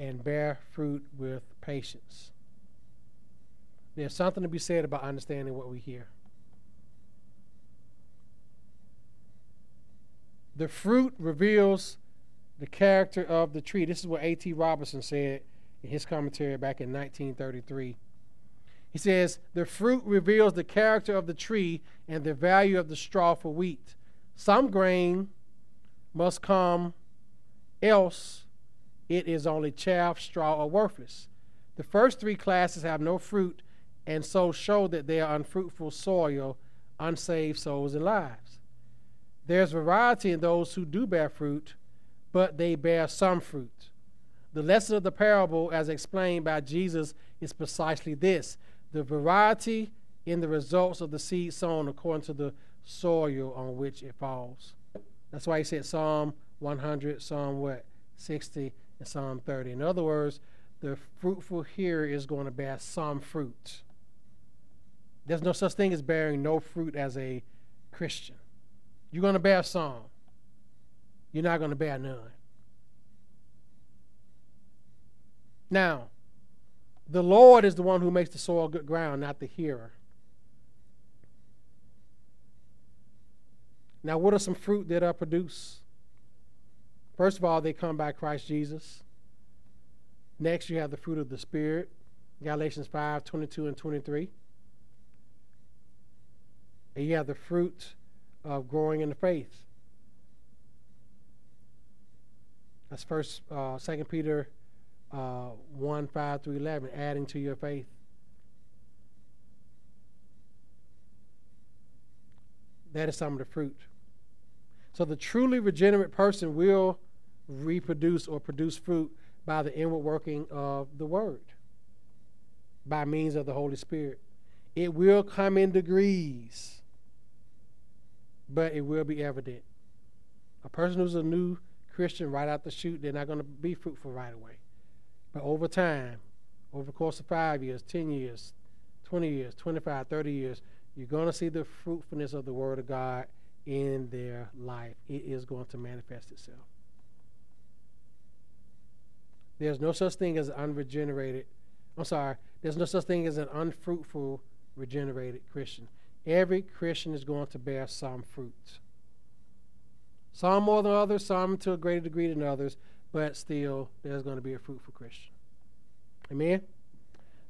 and bear fruit with patience. There's something to be said about understanding what we hear. The fruit reveals the character of the tree. This is what A T Robinson said in his commentary back in nineteen thirty-three. He says, the fruit reveals the character of the tree and the value of the straw for wheat. Some grain must come, else it is only chaff, straw, or worthless. The first three classes have no fruit and so show that they are unfruitful soil, unsaved souls and lives. There's variety in those who do bear fruit, but they bear some fruit. The lesson of the parable, as explained by Jesus, is precisely this. The variety in the results of the seed sown according to the soil on which it falls. That's why he said Psalm one hundred, Psalm what? sixty, and Psalm thirty. In other words, the fruitful here is going to bear some fruit. There's no such thing as bearing no fruit as a Christian. You're going to bear some. You're not going to bear none. Now, the Lord is the one who makes the soil good ground, not the hearer. Now, what are some fruit that are produced? First of all, they come by Christ Jesus. Next, you have the fruit of the Spirit, Galatians five, twenty-two and twenty-three. And you have the fruit of growing in the faith. That's first, uh, Second Peter uh, one, five through eleven, adding to your faith. That is some of the fruit. So the truly regenerate person will reproduce or produce fruit by the inward working of the Word, by means of the Holy Spirit. It will come in degrees, but it will be evident. A person who's a new Christian right out the chute, they're not going to be fruitful right away. But over time, over the course of five years, ten years, twenty years, twenty-five, thirty years, you're going to see the fruitfulness of the Word of God in their life. It is going to manifest itself. There's no such thing as an unregenerated, I'm sorry, there's no such thing as an unfruitful regenerated Christian. Every Christian is going to bear some fruit. Some more than others, some to a greater degree than others, but still there's going to be a fruitful Christian. Amen?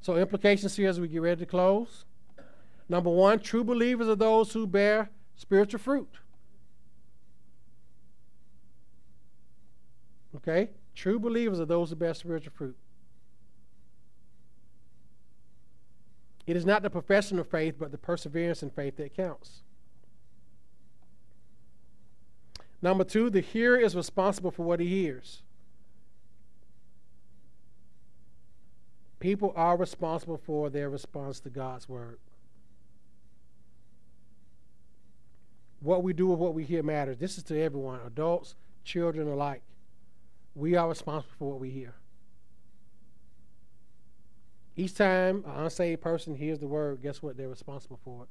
So implications here as we get ready to close. Number one, true believers are those who bear spiritual fruit. Okay? True believers are those who bear spiritual fruit. It is not the profession of faith, but the perseverance in faith that counts. Number two, the hearer is responsible for what he hears. People are responsible for their response to God's word. What we do with what we hear matters. This is to everyone, adults, children alike. We are responsible for what we hear. Each time an unsaved person hears the word, guess what? They're responsible for it.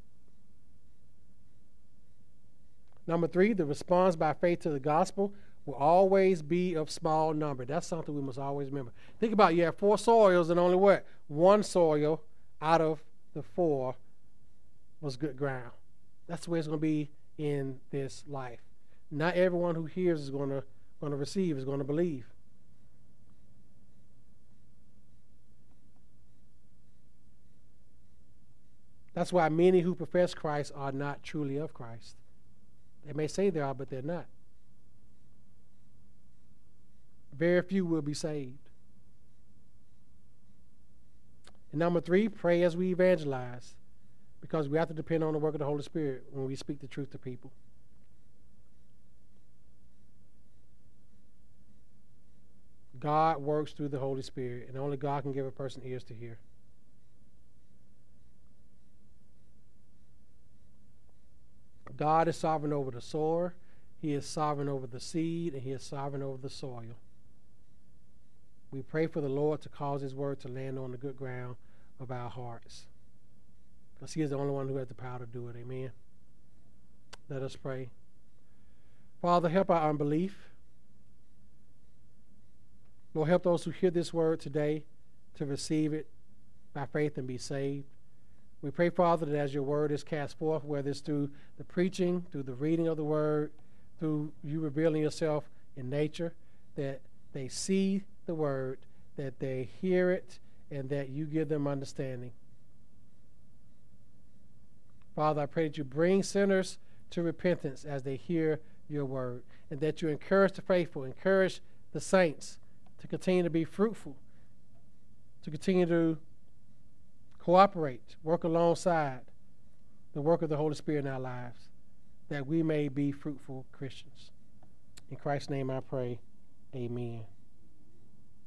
Number three, the response by faith to the gospel will always be of small number. That's something we must always remember. Think about it. You have four soils and only what? One soil out of the four was good ground. That's the way it's going to be in this life. Not everyone who hears is going to going to receive, is going to believe. That's why many who profess Christ are not truly of Christ. They may say they are, but they're not. Very few will be saved. And number three, pray as we evangelize, because we have to depend on the work of the Holy Spirit when we speak the truth to people. God works through the Holy Spirit, and only God can give a person ears to hear. God is sovereign over the sower, He is sovereign over the seed, and He is sovereign over the soil. We pray for the Lord to cause His word to land on the good ground of our hearts, because He is the only one who has the power to do it. Amen. Let us pray. Father, help our unbelief. Lord, help those who hear this word today to receive it by faith and be saved. We pray, Father, that as your word is cast forth, whether it's through the preaching, through the reading of the word, through you revealing yourself in nature, that they see the word, that they hear it, and that you give them understanding. Father, I pray that you bring sinners to repentance as they hear your word, and that you encourage the faithful, encourage the saints, to continue to be fruitful, to continue to cooperate, work alongside the work of the Holy Spirit in our lives, that we may be fruitful Christians. In Christ's name I pray, amen.